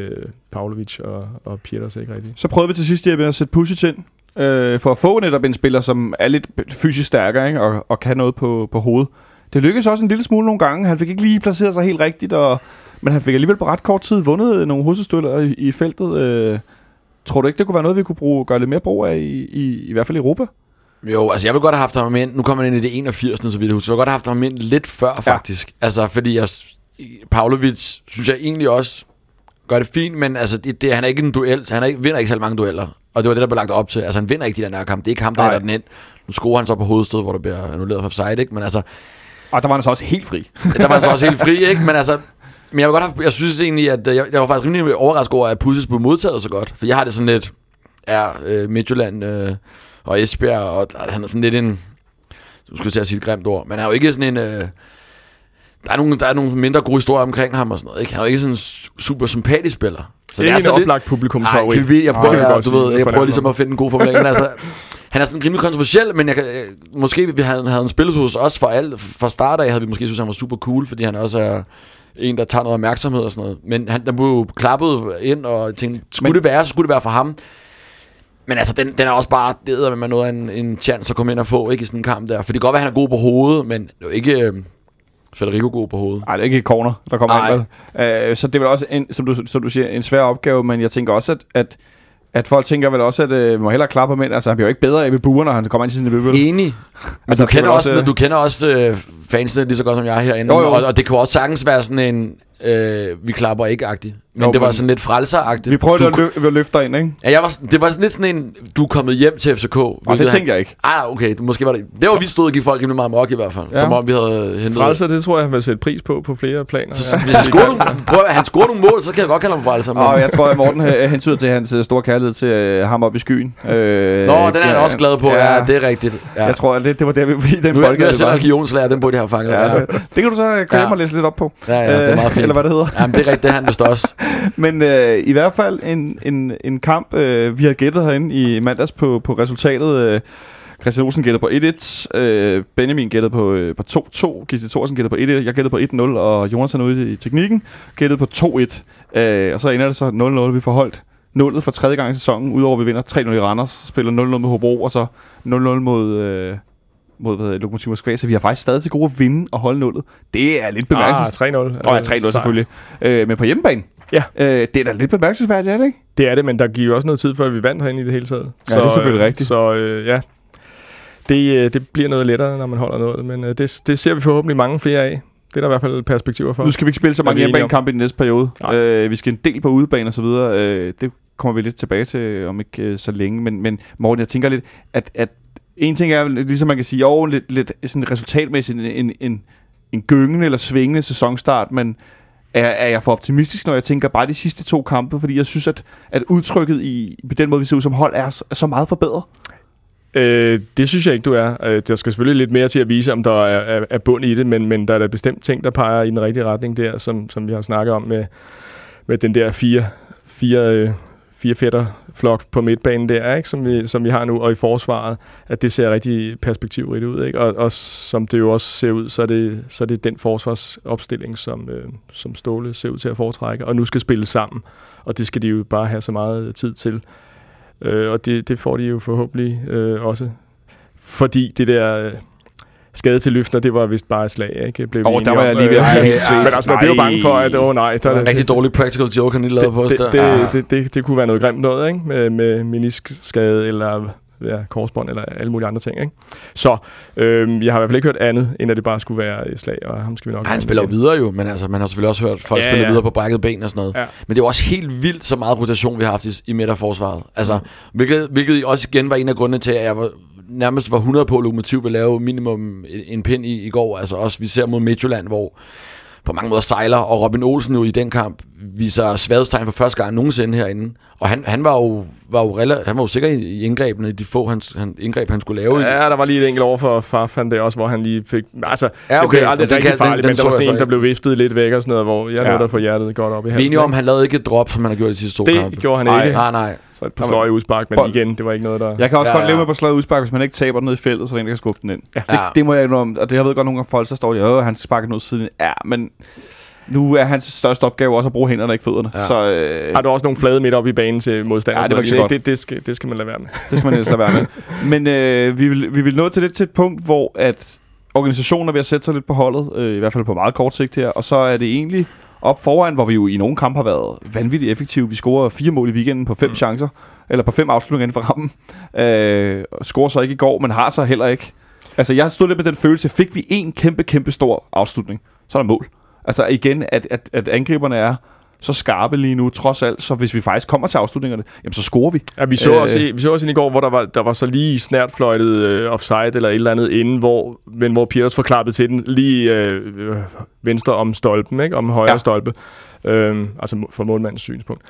Pavlovic og Pieters ikke rigtigt. Så prøvede vi til sidst, Jeppe, at sætte Pusic ind, for at få netop en spiller, som er lidt fysisk stærkere, ikke? Og kan noget på hovedet. Det lykkedes også en lille smule nogle gange. Han fik ikke lige placeret sig helt rigtigt, men han fik alligevel på ret kort tid vundet nogle hovedstøller i feltet. Tror du ikke, det kunne være noget, vi kunne gøre lidt mere brug af, i hvert fald i Europa? Jo, altså jeg ville godt have haft ham ind. Nu kommer han ind i det 81. så vidt jeg husker. Jeg ville godt have haft ham ind lidt før, faktisk. Altså, fordi Pavlovic, synes jeg egentlig også, gør det fint, men altså, han er ikke en duel, så vinder ikke så mange dueller. Og det var det, der blev lagt op til. Altså, han vinder ikke de der nærkamp. Det er ikke ham, der hælder den ind. Nu scorer han så på hovedstød, hvor der bliver annulleret for offside, ikke? Men altså... Og der var han så også helt fri. Der var han så også helt fri, ikke? Men altså... Men jeg synes egentlig, at jeg var faktisk rimelig overrasket over, at Pusic blev modtaget så godt. For jeg har det sådan lidt, Midtjylland og Esbjerg, og han er sådan lidt en, du skulle til at sige et grimt ord, men han er jo ikke sådan en, der er nogle mindre gode historier omkring ham og sådan noget, ikke? Han er jo ikke sådan en super sympatisk spiller. Så det er en oplagt publikumsfavorit. Jeg prøver ligesom at finde en god formulering, men altså, han er sådan rimelig kontroversiel, men måske hvis han havde en spillet hos os for starter, havde vi måske synes han var super cool, fordi han også er en, der tager noget opmærksomhed og sådan noget. Men han blev jo klappet ind og tænkte, skulle det være for ham? Men altså, den er også bare, det hedder, at man noget af en chance at komme ind og få, ikke, i sådan en kamp der. For det kan godt være, han er god på hovedet, men det er jo ikke Federico god på hovedet. Nej, det er ikke et corner, der kommer ind med. Så det er vel også, som du siger, en svær opgave, men jeg tænker også, at folk tænker vel også, at vi må hellere klappe ham ind. Altså, han bliver jo ikke bedre i buer, når han kommer ind i sine bøbel. Enig. Altså, du kender også fansene lige så godt som jeg herinde. Og det kunne også sagtens være sådan en, vi klapper ikke-agtigt. Men det var sådan lidt frelser-agtigt. Vi prøvede at løfte dig ind, ikke? Ja, det var lidt sådan en, du er kommet hjem til FCK. Og det tænkte jeg ikke. Okay, måske var det. Det var vi stod og gik folk hjem meget mok i hvert fald. Ja. Som om vi havde hentet. Frelser, det tror jeg, han ville sætte pris på flere planer. Så, hvis han scorer nogle mål, så kan jeg godt kalde ham frelser. Og jeg tror, at Morten hensyder til hans store kærlighed til ham op i skyen. Den er han også glad på. Ja, det er rigtigt. Ja. Jeg tror, at det var der, vi i den bolde. Nu er selv religionslærer, den burde jeg have fanget. Det kan du så komme hjem og læse lidt op på. Ja, det er meget fint. Eller hvad det hedder. Jamen, det er rigtigt, det han består også. Men i hvert fald en kamp, vi har gættet herinde i mandags på resultatet. Christian Olsen gættede på 1-1, Benjamin gættede på 2-2, Gisle Thorsen gættede på 1-1, jeg gættede på 1-0, og Jonas ude i teknikken gættede på 2-1. Og så ender det så 0-0, vi forholdt nullet for tredje gang i sæsonen, udover vi vinder 3-0 i Randers, spiller 0-0 med Hobro, og så 0-0 mod Lokomotiv Moskva, så vi har faktisk stadig til gode at vinde og holde nullet. Det er lidt bemærkelsesværdigt. 3-0. Og 3-0 selvfølgelig. Men på hjemmebane. Ja. Det er da lidt bemærkelsesværdigt, er det ikke? Det er det, men der gik jo også noget tid før, vi vandt herinde i det hele taget. Ja, så, det er selvfølgelig rigtigt. Så ja, det bliver noget lettere, når man holder nullet, men det ser vi forhåbentlig mange flere af. Det er der i hvert fald perspektiver for. Nu skal vi ikke spille så mange hjemmebanekampe i den næste periode. Vi skal en del på udebane og så videre. Det kommer vi lidt tilbage til om ikke så længe, men Morten, jeg tænker lidt, at en ting er, ligesom man kan sige, lidt sådan resultatmæssigt en gyngende eller svingende sæsonstart, men er jeg for optimistisk, når jeg tænker bare de sidste to kampe? Fordi jeg synes, at udtrykket på den måde, vi ser ud som hold, er så meget forbedret. Det synes jeg ikke, du er. Der skal selvfølgelig lidt mere til at vise, om der er bund i det, men der er da bestemt ting, der peger i den rigtige retning der, som vi har snakket om med den der fire fætterflok på midtbanen der, ikke? Som vi har nu, og i forsvaret, at det ser rigtig perspektivrigt ud, ikke? Og som det jo også ser ud, så er det den forsvarsopstilling, som Ståle ser ud til at foretrække, og nu skal spille sammen, og det skal de jo bare have så meget tid til. Og det får de jo forhåbentlig også, fordi det der skade til Lyftner, det var vist bare et slag, ikke? Der var jeg lige ved at have helt svært. Men altså, man blev bange for, at der er rigtig dårlig practical joke, han lige lavede på os der. Det kunne være noget grimt noget, ikke? Med meniskskade eller korsbånd eller alle mulige andre ting, ikke? Så jeg har i hvert fald ikke hørt andet, end at det bare skulle være slag, og ham skal vi nok... Han spiller videre jo, men altså, man har selvfølgelig også hørt folk spille videre på brækket ben og sådan noget. Ja. Men det er også helt vildt så meget rotation, vi har haft i midterforsvaret. Altså, hvilket også igen var en af grundene til, at jeg var... nærmest var 100 på, Lokomotiv vil lave minimum en pind i går. Altså også, vi ser mod Midtjylland, hvor på mange måder sejler, og Robin Olsen jo i den kamp viser svadstegn for første gang nogensinde herinde. Og han var jo sikker i indgrebene, i de få indgreb, han skulle lave. Ja, der var lige et enkelt over for Farfan der også, hvor han lige fik... Altså, ja, okay, det blev aldrig rigtig farligt, men der var sådan en, der blev viftet lidt væk og sådan noget, hvor jeg nåede at få hjertet godt op i halsen. Vinjom, han lavede ikke et drop, som han har gjort i sidste to kampe. Det gjorde han ikke. Nej. Så et par sløje udspark, men igen, det var ikke noget, der... Jeg kan også godt leve med på sløje udspark, hvis man ikke taber den ned i feltet, så den kan skubbe den ind. Ja. Det må jeg ikke om, og det jeg ved godt, nogle gange folk, så står de, han sparker noget siden. Ja, men... Nu er hans største opgave også at bruge hænderne, ikke fødderne. Ja. Så har du også nogle flade midt op i banen til modstanderne? Ja, det skal man lade være med. Det skal man næsten lade være med. Men vi vil nå til lidt til et punkt, hvor at organisationen er ved at sætte sig lidt på holdet, i hvert fald på meget kort sigt her, og så er det egentlig op foran, hvor vi jo i nogle kampe har været vanvittigt effektive. Vi scorer 4 mål i weekenden på 5 chancer, eller på 5 afslutninger inden for rammen. Scorer så ikke i går, men har så heller ikke. Altså, jeg har stået lidt med den følelse, fik vi en kæmpe stor afslutning, så er der mål. Altså igen, at angriberne er så skarpe lige nu, trods alt, så hvis vi faktisk kommer til afslutningerne, jamen så scorer vi. Ja, vi så også i går, hvor der var så lige snærtfløjtet offside eller et eller andet inden, hvor Piers forklappede til den lige venstre om stolpen, ikke? Om højre stolpe, altså fra målmandens synspunkt.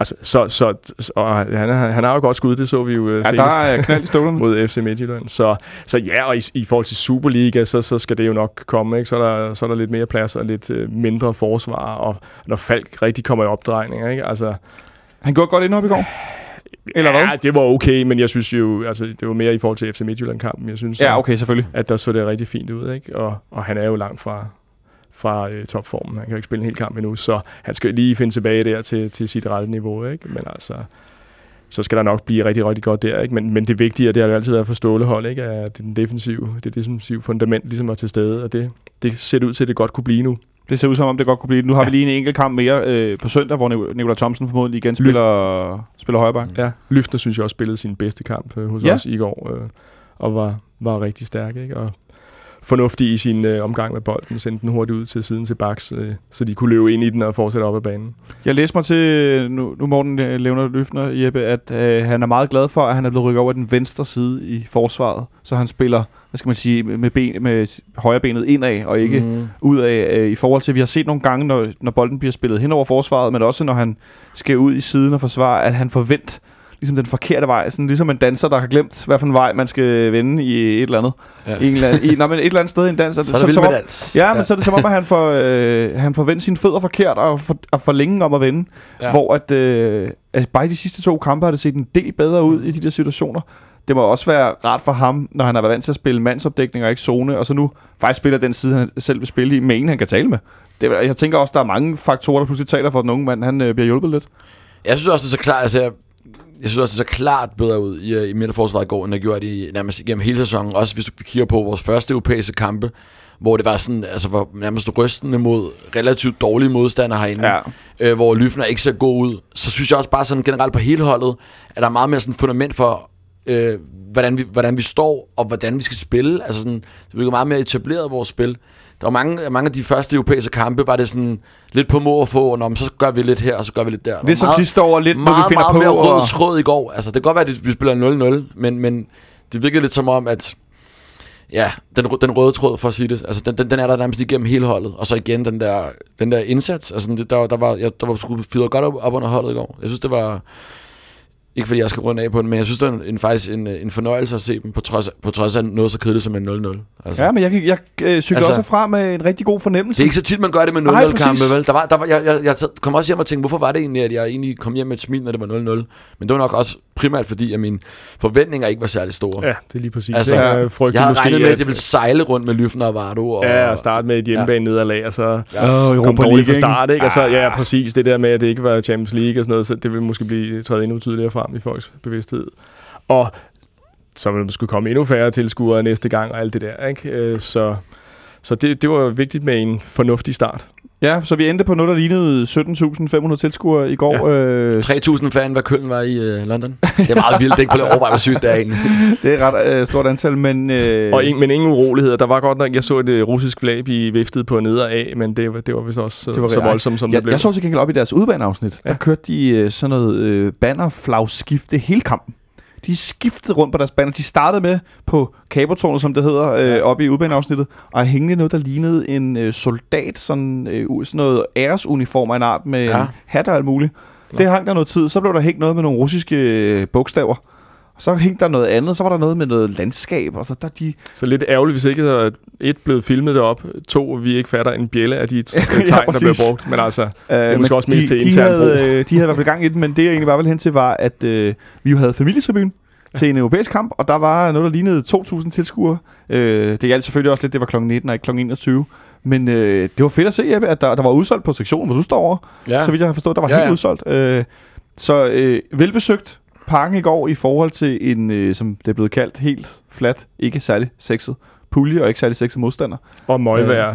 Altså, og han har jo godt skud, det så vi jo senest. Ja, der er knald i støvlerne mod FC Midtjylland. Så ja, og i forhold til Superliga, så skal det jo nok komme, ikke? Så er der lidt mere plads og lidt mindre forsvar, og når Falk rigtig kommer i opdrejninger, ikke? Altså, han gjorde godt indhop i går. Eller hvad? Ja, det var okay, men jeg synes jo, altså, det var mere i forhold til FC Midtjylland-kampen, jeg synes. Ja, okay, selvfølgelig. At der så det rigtig fint ud, ikke? Og han er jo langt fra topformen. Han kan jo ikke spille en hel kamp endnu, så han skal lige finde tilbage der til sit rette niveau, ikke? Men altså, så skal der nok blive rigtig, rigtig godt der, ikke? Men det vigtige, og det har jo altid været for stålehold, ikke? At det defensive fundament ligesom var til stede, og det ser ud til, at det godt kunne blive nu. Det ser ud som om, det godt kunne blive. Nu har vi lige en enkelt kamp mere på søndag, hvor Nikolaj Thomsen formodentlig igen spiller højreback. Ja, Lyftner synes jeg også spillede sin bedste kamp hos os i går, og var rigtig stærk, ikke? Og fornuftig i sin omgang med bolden, sendte den hurtigt ud til siden til baks, så de kunne løbe ind i den og fortsætte op ad banen. Jeg læste mig til, nu Morten Levner Lyftner, Jeppe, at han er meget glad for, at han er blevet rykket over den venstre side i forsvaret, så han spiller, hvad skal man sige, med højre benet indad og ikke udad, i forhold til, vi har set nogle gange, når bolden bliver spillet hen over forsvaret, men også når han skal ud i siden og forsvare, at han forventer ligesom den forkerte vej, sådan ligesom en danser, der har glemt, hvad for en vej man skal vende i et eller andet. Ja. Et eller andet sted i en danser. Så er det som om, at han får vendt sine fødder forkert og for længe om at vende. Ja. Hvor at bare i de sidste 2 kampe har det set en del bedre ud i de der situationer. Det må også være rart for ham, når han har været vant til at spille mandsopdækning og ikke zone, og så nu faktisk spiller den side, han selv vil spille i, med en, han kan tale med. Jeg tænker også, der er mange faktorer, der pludselig taler for den unge mand. Han bliver hjulpet lidt. Jeg synes også, det er så klart, altså, jeg synes også, det så klart bedre ud i midterforsvaret i går, end det gjorde det nærmest igennem hele sæsonen. Også hvis vi kigger på vores første europæiske kampe, hvor det var sådan, altså var nærmest rystende mod relativt dårlige modstandere herinde, hvor Lyftner ikke ser god ud. Så synes jeg også bare sådan generelt på hele holdet, at der er meget mere sådan fundament for, hvordan vi står og hvordan vi skal spille. Altså sådan, det bliver meget mere etableret vores spil. Der var mange af de første europæiske kampe, var det sådan lidt på må og få, og så gør vi lidt her, og så gør vi lidt der. Lidt som sidste år, lidt når vi finder meget på. Meget mere rød tråd i går. Altså, det kan godt være, at vi spiller 0-0, men det virkede lidt som om, at ja, den røde tråd, for at sige det, altså, den er der nærmest igennem hele holdet. Og så igen den der indsats. Altså, der var sgu fyret godt op under holdet i går. Jeg synes, det var... Ikke fordi jeg skal runde af på den, men jeg synes, det er faktisk en fornøjelse at se dem, på trods af noget så kedeligt som en 0-0. Altså. Ja, men jeg cykler altså, også herfra med en rigtig god fornemmelse. Det er ikke så tit, man gør det med 0-0-kampe, vel? Jeg kom også hjem og tænkte, hvorfor var det egentlig, at jeg egentlig kom hjem med et smil, når det var 0-0? Men det var nok også primært fordi, at mine forventninger ikke var særlig store. Ja, det er lige præcis. Altså, jeg havde regnet med, at jeg ville sejle rundt med Lyftner og Vavro. Og starte med et hjemmebane nederlag, og så kom dårligt fra start, ikke? Og så, ja, præcis det der med, at det ikke var Champions League og sådan noget, så det ville måske blive træet endnu tydeligere fra i folks bevidsthed. Og så ville der måske komme endnu færre tilskuere næste gang og alt det der, ikke? Så det var vigtigt med en fornuftig start. Ja, så vi endte på noget, der lignede 17.500 tilskuere i går. Ja. 3.000 færre, hvad Køln var i London. Det er meget vildt, det ikke på det overvej, hvor sygt det er egentlig. Det er ret stort antal, men... Men ingen uroligheder. Der var godt nok, jeg så et russisk flag blive viftet på neder af, men det var vist også det var så voldsomt, som det blev. Jeg så til gengæld op i deres udbaneafsnit. Ja. Der kørte de sådan noget bannerflagskifte hele kampen. De skiftede rundt på deres banner. De startede med på Kabertårnet, som det hedder, oppe i udbaneafsnittet, og hængte noget, der lignede en soldat, sådan noget æresuniform af en art med hat og alt muligt. Ja. Det hang der noget tid. Så blev der hængt noget med nogle russiske bogstaver. Og så hængte der noget andet. Så var der noget med noget landskab. Og så lidt ærgerligt, hvis ikke at et blev filmet derop, to, vi ikke fatter en bjælle af de tegn, ja, der blev brugt. Men altså, det er måske også mest til intern brug. De havde i hvert fald gang i den, men det jeg egentlig bare ville hen til var, at vi jo havde familietribune til en europæisk kamp, og der var noget, der lignede 2.000 tilskuere. Det gjaldt selvfølgelig også lidt, det var kl. 19 og ikke kl. 21. Men det var fedt at se, Jeppe, at der var udsolgt på sektionen, hvor du står over. Ja. Så vidt jeg har forstået, der var helt udsolgt. Så velbesøgt parken i går i forhold til en, som det er blevet kaldt, helt flat, ikke særlig sexet pulje og ikke særlig sexet modstander. Og møgvejr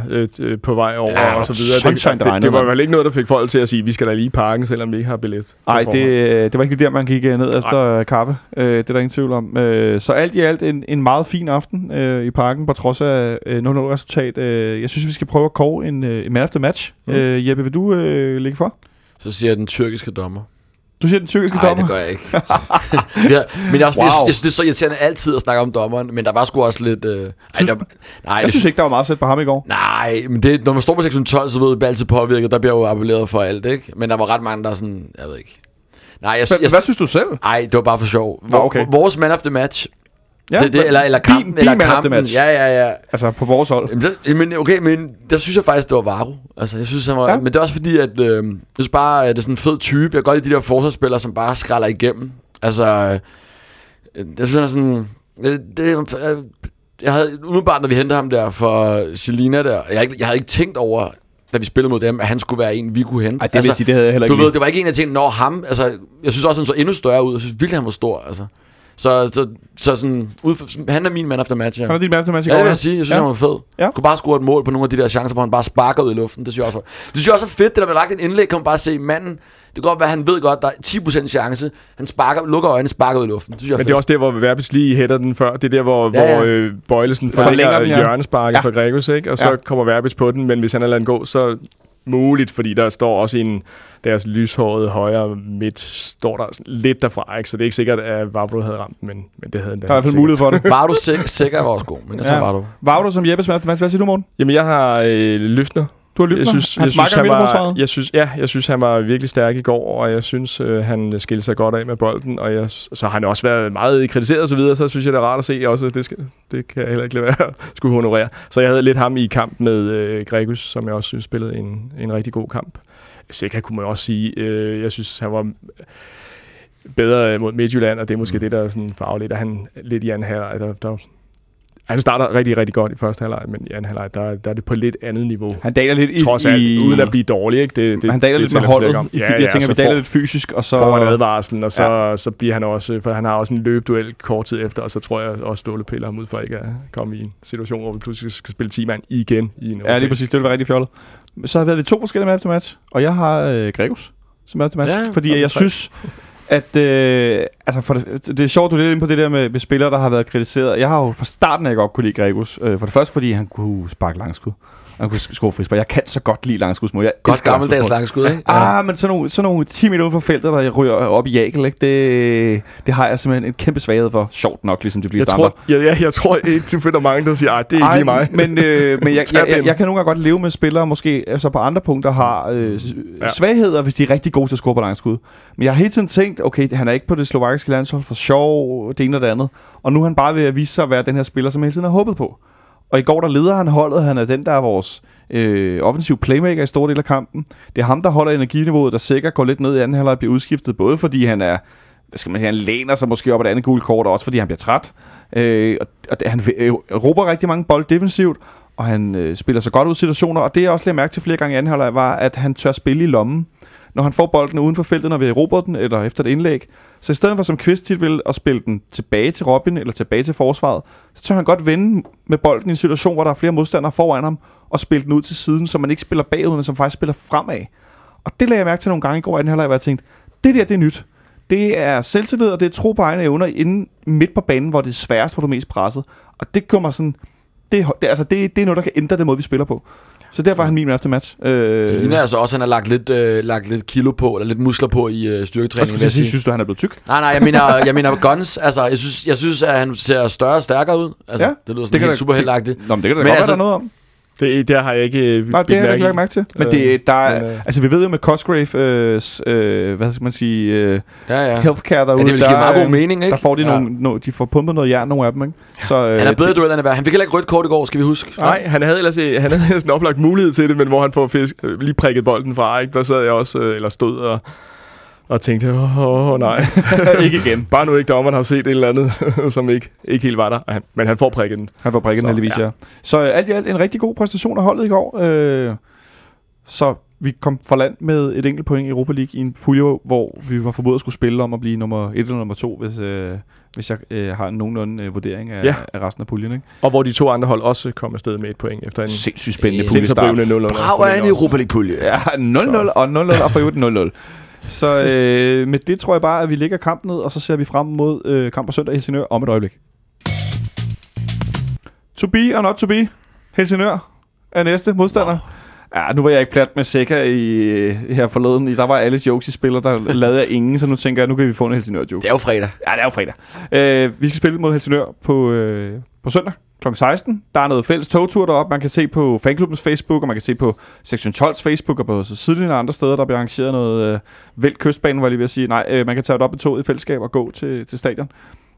på vej over og så videre. Det var vel ikke noget, der fik folk til at sige, vi skal da lige i parken, selvom vi ikke har billet. Nej, det var ikke lige der, man gik ned efter kaffe. Det er der ingen tvivl om. Så alt i alt en meget fin aften i parken, på trods af 0-0 resultat. Jeg synes, vi skal prøve at kåre en man after match. Jeppe, vil du ligge for? Så siger jeg den tyrkiske dommer. Du siger den tyrkiske dommer? Nej, det gør jeg ikke. Men jeg synes, det er så irriterende altid at snakke om dommeren, men der var sgu også lidt... jeg synes ikke, der var meget sæt på ham i går. Nej, men det, når man står på sektion 12, så ved det altid påvirket, der bliver jo appelleret for alt, ikke? Men der var ret mange, der sådan... Jeg ved ikke. Nej, hvad synes du selv? Nej, det var bare for sjov. Okay. Vores man of the match... Ja, det, eller kampen, din man of the match. Ja. Altså på vores hold. Men der synes jeg faktisk, det var Vavro. Altså, jeg synes, han var, men det er også fordi, at jeg synes bare, at det er sådan en fed type. Jeg kan godt lide de der forsvarsspillere, som bare skralder igennem. Altså, jeg synes, han er sådan... Jeg havde umiddelbart, når vi hentede ham der for Selina der, jeg havde ikke tænkt over... da vi spillede mod dem, at han skulle være en, vi kunne hente. Ej, det altså, vil sige, det havde jeg heller ikke. Du ved, det var ikke en af tingene, når ham... Altså, jeg synes også, han så endnu større ud. Jeg synes virkelig, han var stor, altså. Så sådan, han er min man after match, ja. Han er din man after match i går. Ja, det vil jeg sige. Jeg synes, han var fed. Ja. Kunne bare score et mål på nogle af de der chancer, hvor han bare sparker ud i luften. Det synes jeg også er fedt, det der man lagt en indlæg, kan man bare se manden. Det går godt være, han ved godt, der er 10% chance. Han sparker, lukker øjnene, sparker ud i luften. Det synes jeg er fedt. Men det er også der, hvor Verbič lige hætter den før. Det er der, hvor Bøjelsen forlænger hjørnesparket fra Gregus, ikke? Og så kommer Verbič på den, men hvis han lader den gå, så... muligt, fordi der står også en deres lyshårede højre midt står der lidt derfra, ikke? Så det er ikke sikkert at Vavro havde ramt, men det havde den der. Der er i hvert fald mulighed for det. Var du sikker var også god, men jeg så var du. Var du som Jeppe Smertens, hvad siger du, Morten? Jamen jeg har Lyftner. Du har Lyftner? Jeg synes han var virkelig stærk i går, og jeg synes han skilte sig godt af med bolden, og så har han også været meget kritiseret og så videre, så synes jeg det er rart at se også, det kan jeg heller ikke lade være skulle honorere. Så jeg havde lidt ham i kamp med Gregus, som jeg også synes spillede en rigtig god kamp. Sega kunne man også sige, jeg synes han var bedre mod Midtjylland, og det er måske det der sådan farve lidt, at han lidt i anden halvleg der han starter rigtig, rigtig godt i første halvleg, men i anden halvleg, der er det på lidt andet niveau. Han daler lidt uden at blive dårlig, ikke? Han daler lidt med holdet. Jeg tænker, vi daler lidt fysisk, og så... får han advarslen, og så bliver han også... For han har også en løbeduel kort tid efter, og så tror jeg også Ståle piller ham ud for ikke at komme i en situation, hvor vi pludselig skal spille 10 mand igen. Ja, lige præcis. Det vil være rigtig fjollet. Så har vi 2 forskellige med aftermatch, og jeg har Gregus som aftermatch, fordi jeg synes... at det er sjovt, du er lidt inde på det der med spillere, der har været kritiseret. Jeg har jo fra starten af ikke godt kunne lide Gregus. For det første, fordi han kunne sparke langskud. Han kunne score frispark. Jeg kan så godt lide langskudsmål. Godt gammeldags langskud, ikke? Men sådan nogle 10 meter ude for feltet, der ryger op i jækel, ikke? Det har jeg simpelthen en kæmpe svaghed for. Sjovt nok, ligesom det bliver standard. Jeg tror ikke, du finder mange, der siger, det er ikke lige mig. Men jeg kan nogle gange godt leve med spillere, måske altså på andre punkter har svagheder, hvis de er rigtig gode til at score på langskud. Men jeg har hele tiden tænkt, okay, han er ikke på det slovakiske landshold for sjov, det ene og det andet. Og nu er han bare ved at vise sig at være den her spiller, som jeg hele tiden har håbet på. Og i går, der leder han holdet. Han er den, der er vores offensiv playmaker i store del af kampen. Det er ham, der holder energiniveauet, der sikkert går lidt ned i anden halvleg og bliver udskiftet. Både fordi han er, han læner sig måske op af det andet gule kort, og også fordi han bliver træt. Og han råber rigtig mange bold defensivt, og han spiller sig godt ud i situationer. Og det, jeg også lagde mærke til flere gange i anden halvleg, var, at han tør spille i lommen. når han får bolden uden for feltet, når vi erobrer den, eller efter et indlæg. Så i stedet for som Kvist tit vil at spille den tilbage til Robin, eller tilbage til forsvaret, så tør han godt vende med bolden i en situation, hvor der er flere modstandere foran ham, og spille den ud til siden, så man ikke spiller bagud, men som faktisk spiller fremad. Og det lagde jeg mærke til nogle gange i går i den halvleg, hvor jeg tænkte, det der, det er nyt. Det er selvtillid, og det er tro på egne evner inden midt på banen, hvor det er sværest, hvor du er mest presset. Og det kommer sådan... Det er noget, der kan ændre den måde, vi spiller på. Så derfor er han min man efter match. Det ligner altså også, at han har lagt lidt kilo på, eller lidt muskler på i styrketræningen. Og synes du, han er blevet tyk? Nej, jeg mener guns. Altså, jeg synes, at han ser større og stærkere ud. Altså, ja, det lyder sådan helt superheldagtigt. Nå, men det kan da godt være, der noget om. Det har jeg ikke... Nej, det har jeg ikke lagt mærke til. Men altså, vi ved jo med Cosgraves, hvad skal man sige, healthcare derude, det vil give meget god mening, ikke? Der får de de får pumpet noget jern, nogle af dem, ikke? Så, han er bedre duel, end at være. Han fik heller ikke rødt kort i går, skal vi huske. Nej, han havde ellers en oplagt mulighed til det, men hvor han får lige prikket bolden fra, ikke? Der sad jeg også, eller stod og tænkte, nej, ikke igen. Bare nu ikke dommeren har set et eller andet, som ikke helt var der. Men han får prikket den. Han får prikket den heldigvis, ja. Så alt i alt en rigtig god præstation af holdet i går. Så vi kom fra land med et enkelt point i Europa League i en pulje, hvor vi var forbudt at skulle spille om at blive nummer 1 eller nummer 2, hvis jeg har en nogenlunde vurdering af resten af puljen, ikke? Og hvor de to andre hold også kom afsted med et point efter en sindssygt spændende puljestart. Brav af en Europa League-pulje. Ja, 0-0 og 0-0 og for øvrigt 0-0. Så med det tror jeg bare, at vi lægger kampen ned, og så ser vi frem mod kamp på søndag i Helsingør om et øjeblik. To be or not to be. Helsingør er næste modstander. Wow. Ja, nu var jeg ikke plat med Sega i her forleden. Der var alle jokes i spil, og der lavede jeg ingen, så nu tænker jeg, nu kan vi få en Helsingør-joke. Det er jo fredag. Ja, det er jo fredag. Vi skal spille mod Helsingør på søndag kl. 16. Der er noget fælles togtur deroppe. Man kan se på fanklubbens Facebook, og man kan se på Sektion 12's Facebook, og på sidelinjen og andre steder, der bliver arrangeret noget vælt kystbanen, var jeg lige ved at sige. Nej, man kan tage det op i toget i fællesskab og gå til stadion.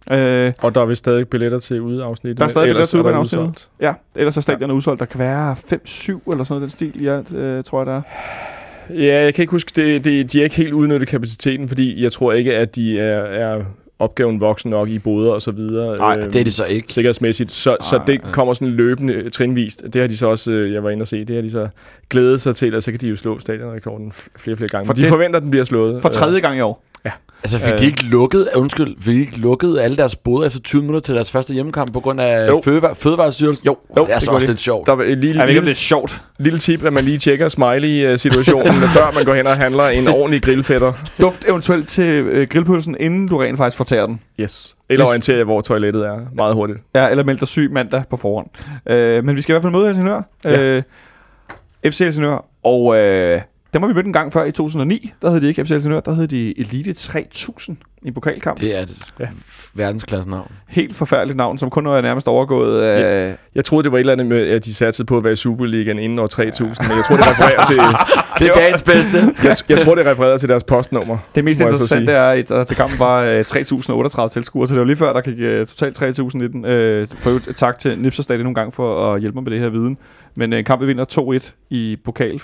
Og der er vi stadig billetter til udeafsnittet. Der er stadig billetter til udeafsnittet. Ja, ellers er stadion udsolgt. Der kan være 5-7 eller sådan noget den stil i alt, tror jeg, der er. Ja, jeg kan ikke huske, de er ikke helt udnyttet kapaciteten, fordi jeg tror ikke, at de er opgaven voksen nok i boder og så videre. Nej, det er de så ikke. Sikkerhedsmæssigt. Så det kommer sådan løbende trinvist. Det har de så også, jeg var inde og se, det har de så glædet sig til, og så kan de jo slå stadionrekorden flere gange. For de forventer, at den bliver slået. For tredje gang i år. Ja. Altså fik de ikke lukket, alle deres boder efter 20 minutter til deres første hjemmekamp på grund af Fødevarestyrelsen? Jo, det er så også lidt sjovt. Der var lidt sjovt. Lille tip, at man lige tjekker smiley-situationen, før man går hen og handler en ordentlig grillfætter. Duft eventuelt til grillpølsen, inden du rent faktisk fortærer den. Yes. Eller orienterer jer, hvor toilettet er meget hurtigt. Ja, eller meld dig syg mandag på forhånd. Men vi skal i hvert fald møde Helsingør. FC Helsingør. Og... dem har vi mødt en gang før i 2009, der hed de ikke FC Helsingør, der hed de Elite 3000 i pokalkamp. Det er det. Ja. Verdensklassenavn. Helt forfærdeligt navn, som kun er nærmest overgået af... Jeg troede, det var et eller andet med, at de satte på at være i Superligaen inden år 3000, men jeg tror, det refererer til... det er dagens bedste. jeg tror, det refererer til deres postnummer. Det mest interessante det er, at der til kampen var 3038 tilskuere, så det var lige før, der gik totalt 3000 i den. Tak til Nipser Stadion nogle gange for at hjælpe mig med det her viden. Men kampen vinder 2-1 i pokal...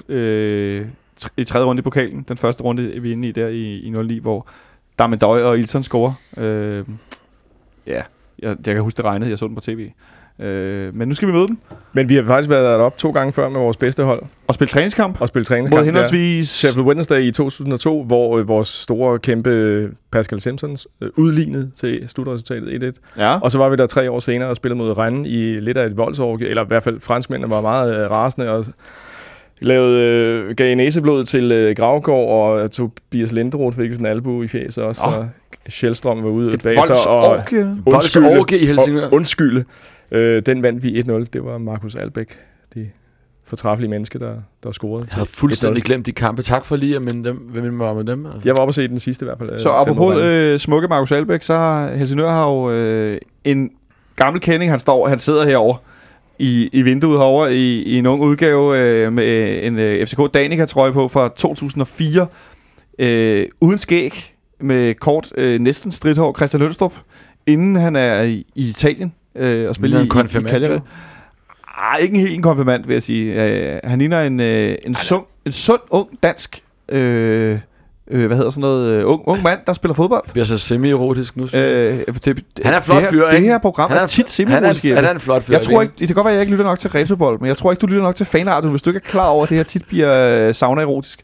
i tredje runde i pokalen. Den første runde, vi er inde i der i 09, hvor Damendøj og Ilton scorer. Jeg kan huske, det regnede. Jeg så den på tv. Men nu skal vi møde dem. Men vi har faktisk været deroppe 2 gange før med vores bedste hold. Og spille træningskamp. Mod henholdsvis... Sheffield Wednesday i 2002, hvor vores store, kæmpe Pascal Simpsons udlignede til slutresultatet 1-1. Ja. Og så var vi der 3 år senere og spillede mod Rennes i lidt af et voldsorgie. Eller i hvert fald franskmændene var meget rasende og... gav næseblod til Gravgaard, og Tobias Linderoth fik sådan en albu i fjes også, og Sjælstrøm var ude bagefter og voldsorgie i Helsingør. Undskylde. Den vandt vi 1-0. Det var Markus Albæk, det fortræffelige menneske, der scorede. Jeg har fuldstændig glemt de kampe. Tak for lige at minde dem. Hvem var med dem? Altså. Jeg var oppe og se den sidste i hvert fald. Så apropos smukke Markus Albæk, så har Helsingør jo en gammel kending. Han sidder herovre I vinduet herovre i en ung udgave med en FCK Danica-trøje på fra 2004. Uden skæg, med kort, næsten stridthår, Christian Lønstrup, inden han er i Italien og spiller i Cagliari. Ikke helt en konfirmand, vil jeg sige. Han ligner en sund, ung dansk hvad hedder sådan noget, ung mand, der spiller fodbold. Det bliver så semi-erotisk nu. Han er flot fyr, ikke? Det her program er tit semi-erotisk. Han er en flot fyr. Jeg tror ikke, det kan godt være, at jeg ikke lytter nok til Retrobold, men jeg tror ikke, du lytter nok til fanarten, hvis du ikke er klar over, at det her tit bliver sauna-erotisk.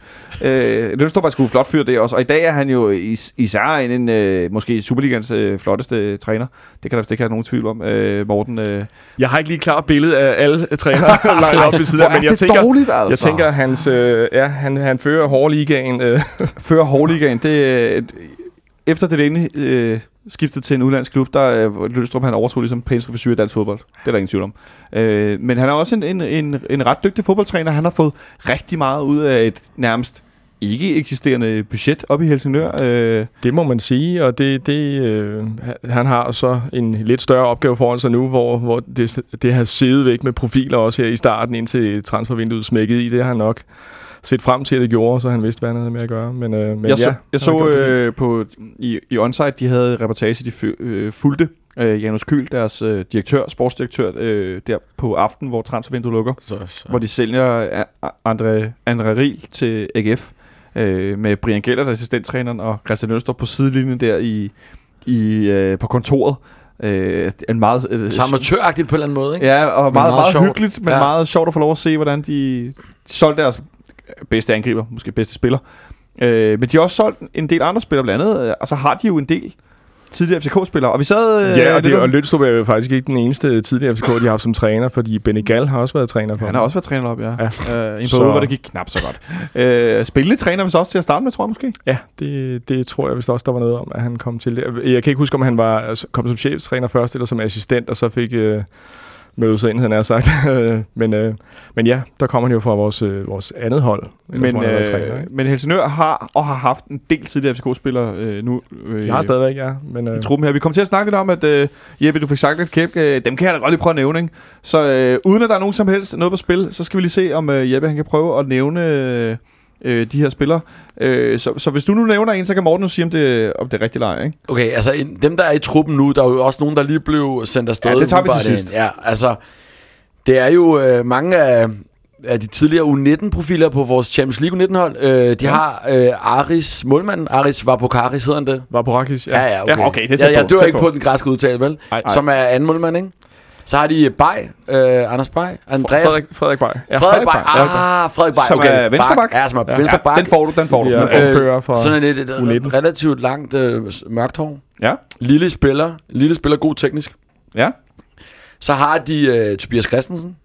Lønstrup er sgu flot fyr, det også. Og i dag er han jo især en, måske Superligans flotteste træner. Det kan der vist ikke have nogen tvivl om, Morten. Jeg har ikke lige klart billede af alle trænere lejret op i siden, men jeg tænker, dårligt, altså. Jeg tænker hans, ja, han fører hårdligaen. Før Hårligaen, efter det ene skiftet til en udenlandsk klub, der Lønstrup, han overtog ligesom pænske forsyre dansk fodbold. Det er der ingen tvivl om. Men han er også en ret dygtig fodboldtræner. Han har fået rigtig meget ud af et nærmest ikke eksisterende budget op i Helsingør. Det må man sige, og det han har så en lidt større opgave foran sig nu, hvor det har siddet væk med profiler også her i starten, indtil transfervinduet smækkede i. Det har nok set frem til, at det gjorde, så han vidste, hvad han havde med at gøre. Men jeg så på Onsite, de havde reportage, fulgte Janus Kyl, deres direktør, sportsdirektør, der på aften, hvor transfervinduet lukker, hvor de sælger André Riel til AGF med Brian Gellert, assistenttræneren, og Christian Lønstrup på sidelinjen der i på kontoret. En meget amatøragtigt på en eller anden måde, ikke? Ja, og meget hyggeligt, men meget sjovt at få lov at se, hvordan de solgte deres bedste angriber, måske bedste spiller. Men de har også solgt en del andre spillere, blandt andet, og så har de jo en del tidligere FCK-spillere, og vi sad... og Lønstrup er jo faktisk ikke den eneste tidligere FCK, de har haft som træner, fordi Benny Gall har også været træner for. Han har også været træner op, ja. En periode, hvor det gik knap så godt. Spillende træner vist også til at starte med, tror jeg måske? Ja, det tror jeg vist også, der var noget om, at han kom til. Jeg kan ikke huske, om han kom som cheftræner først, eller som assistent, og så fik... mødelsen, han har sagt. men ja, der kommer han jo fra vores andet hold. Men Helsingør har haft en del tidligere FCK-spillere nu. Jeg har stadigvæk, ja. Men i truppen her. Vi kommer til at snakke lidt om, at Jeppe, du fik sagt lidt kæft. Dem kan jeg da godt lige prøve at nævne, ikke? Så uden at der er nogen som helst noget på spil, så skal vi lige se, om Jeppe han kan prøve at nævne... de her spillere. Så hvis du nu nævner en, så kan Morten nu sige, om det er rigtigt eller ej, ikke? Okay, altså dem, der er i truppen nu, der er jo også nogen, der lige blev sendt afsted. Ja, det tager vi til sidst. Ja, altså, det er jo mange af de tidligere U19-profiler på vores Champions League U19-hold. De har Aris målmanden, Aris Vapokaris hedder han det? Vapokaris, ja. Ja, okay. Ja, okay, det jeg dør ikke på den græske udtale, vel? Ej. Som er anden målmand, ikke? Så har de Bay, Anders Bay, Andreas Frederik Bay. Ja, Frederik Bay. Frederik Bay. Okay. Som er venstreback. Ja, som er venstreback. Ja, den får du. Sådan et relativt langt mørkt hår. Ja. Lille spiller god teknisk. Ja. Så har de Tobias Christensen.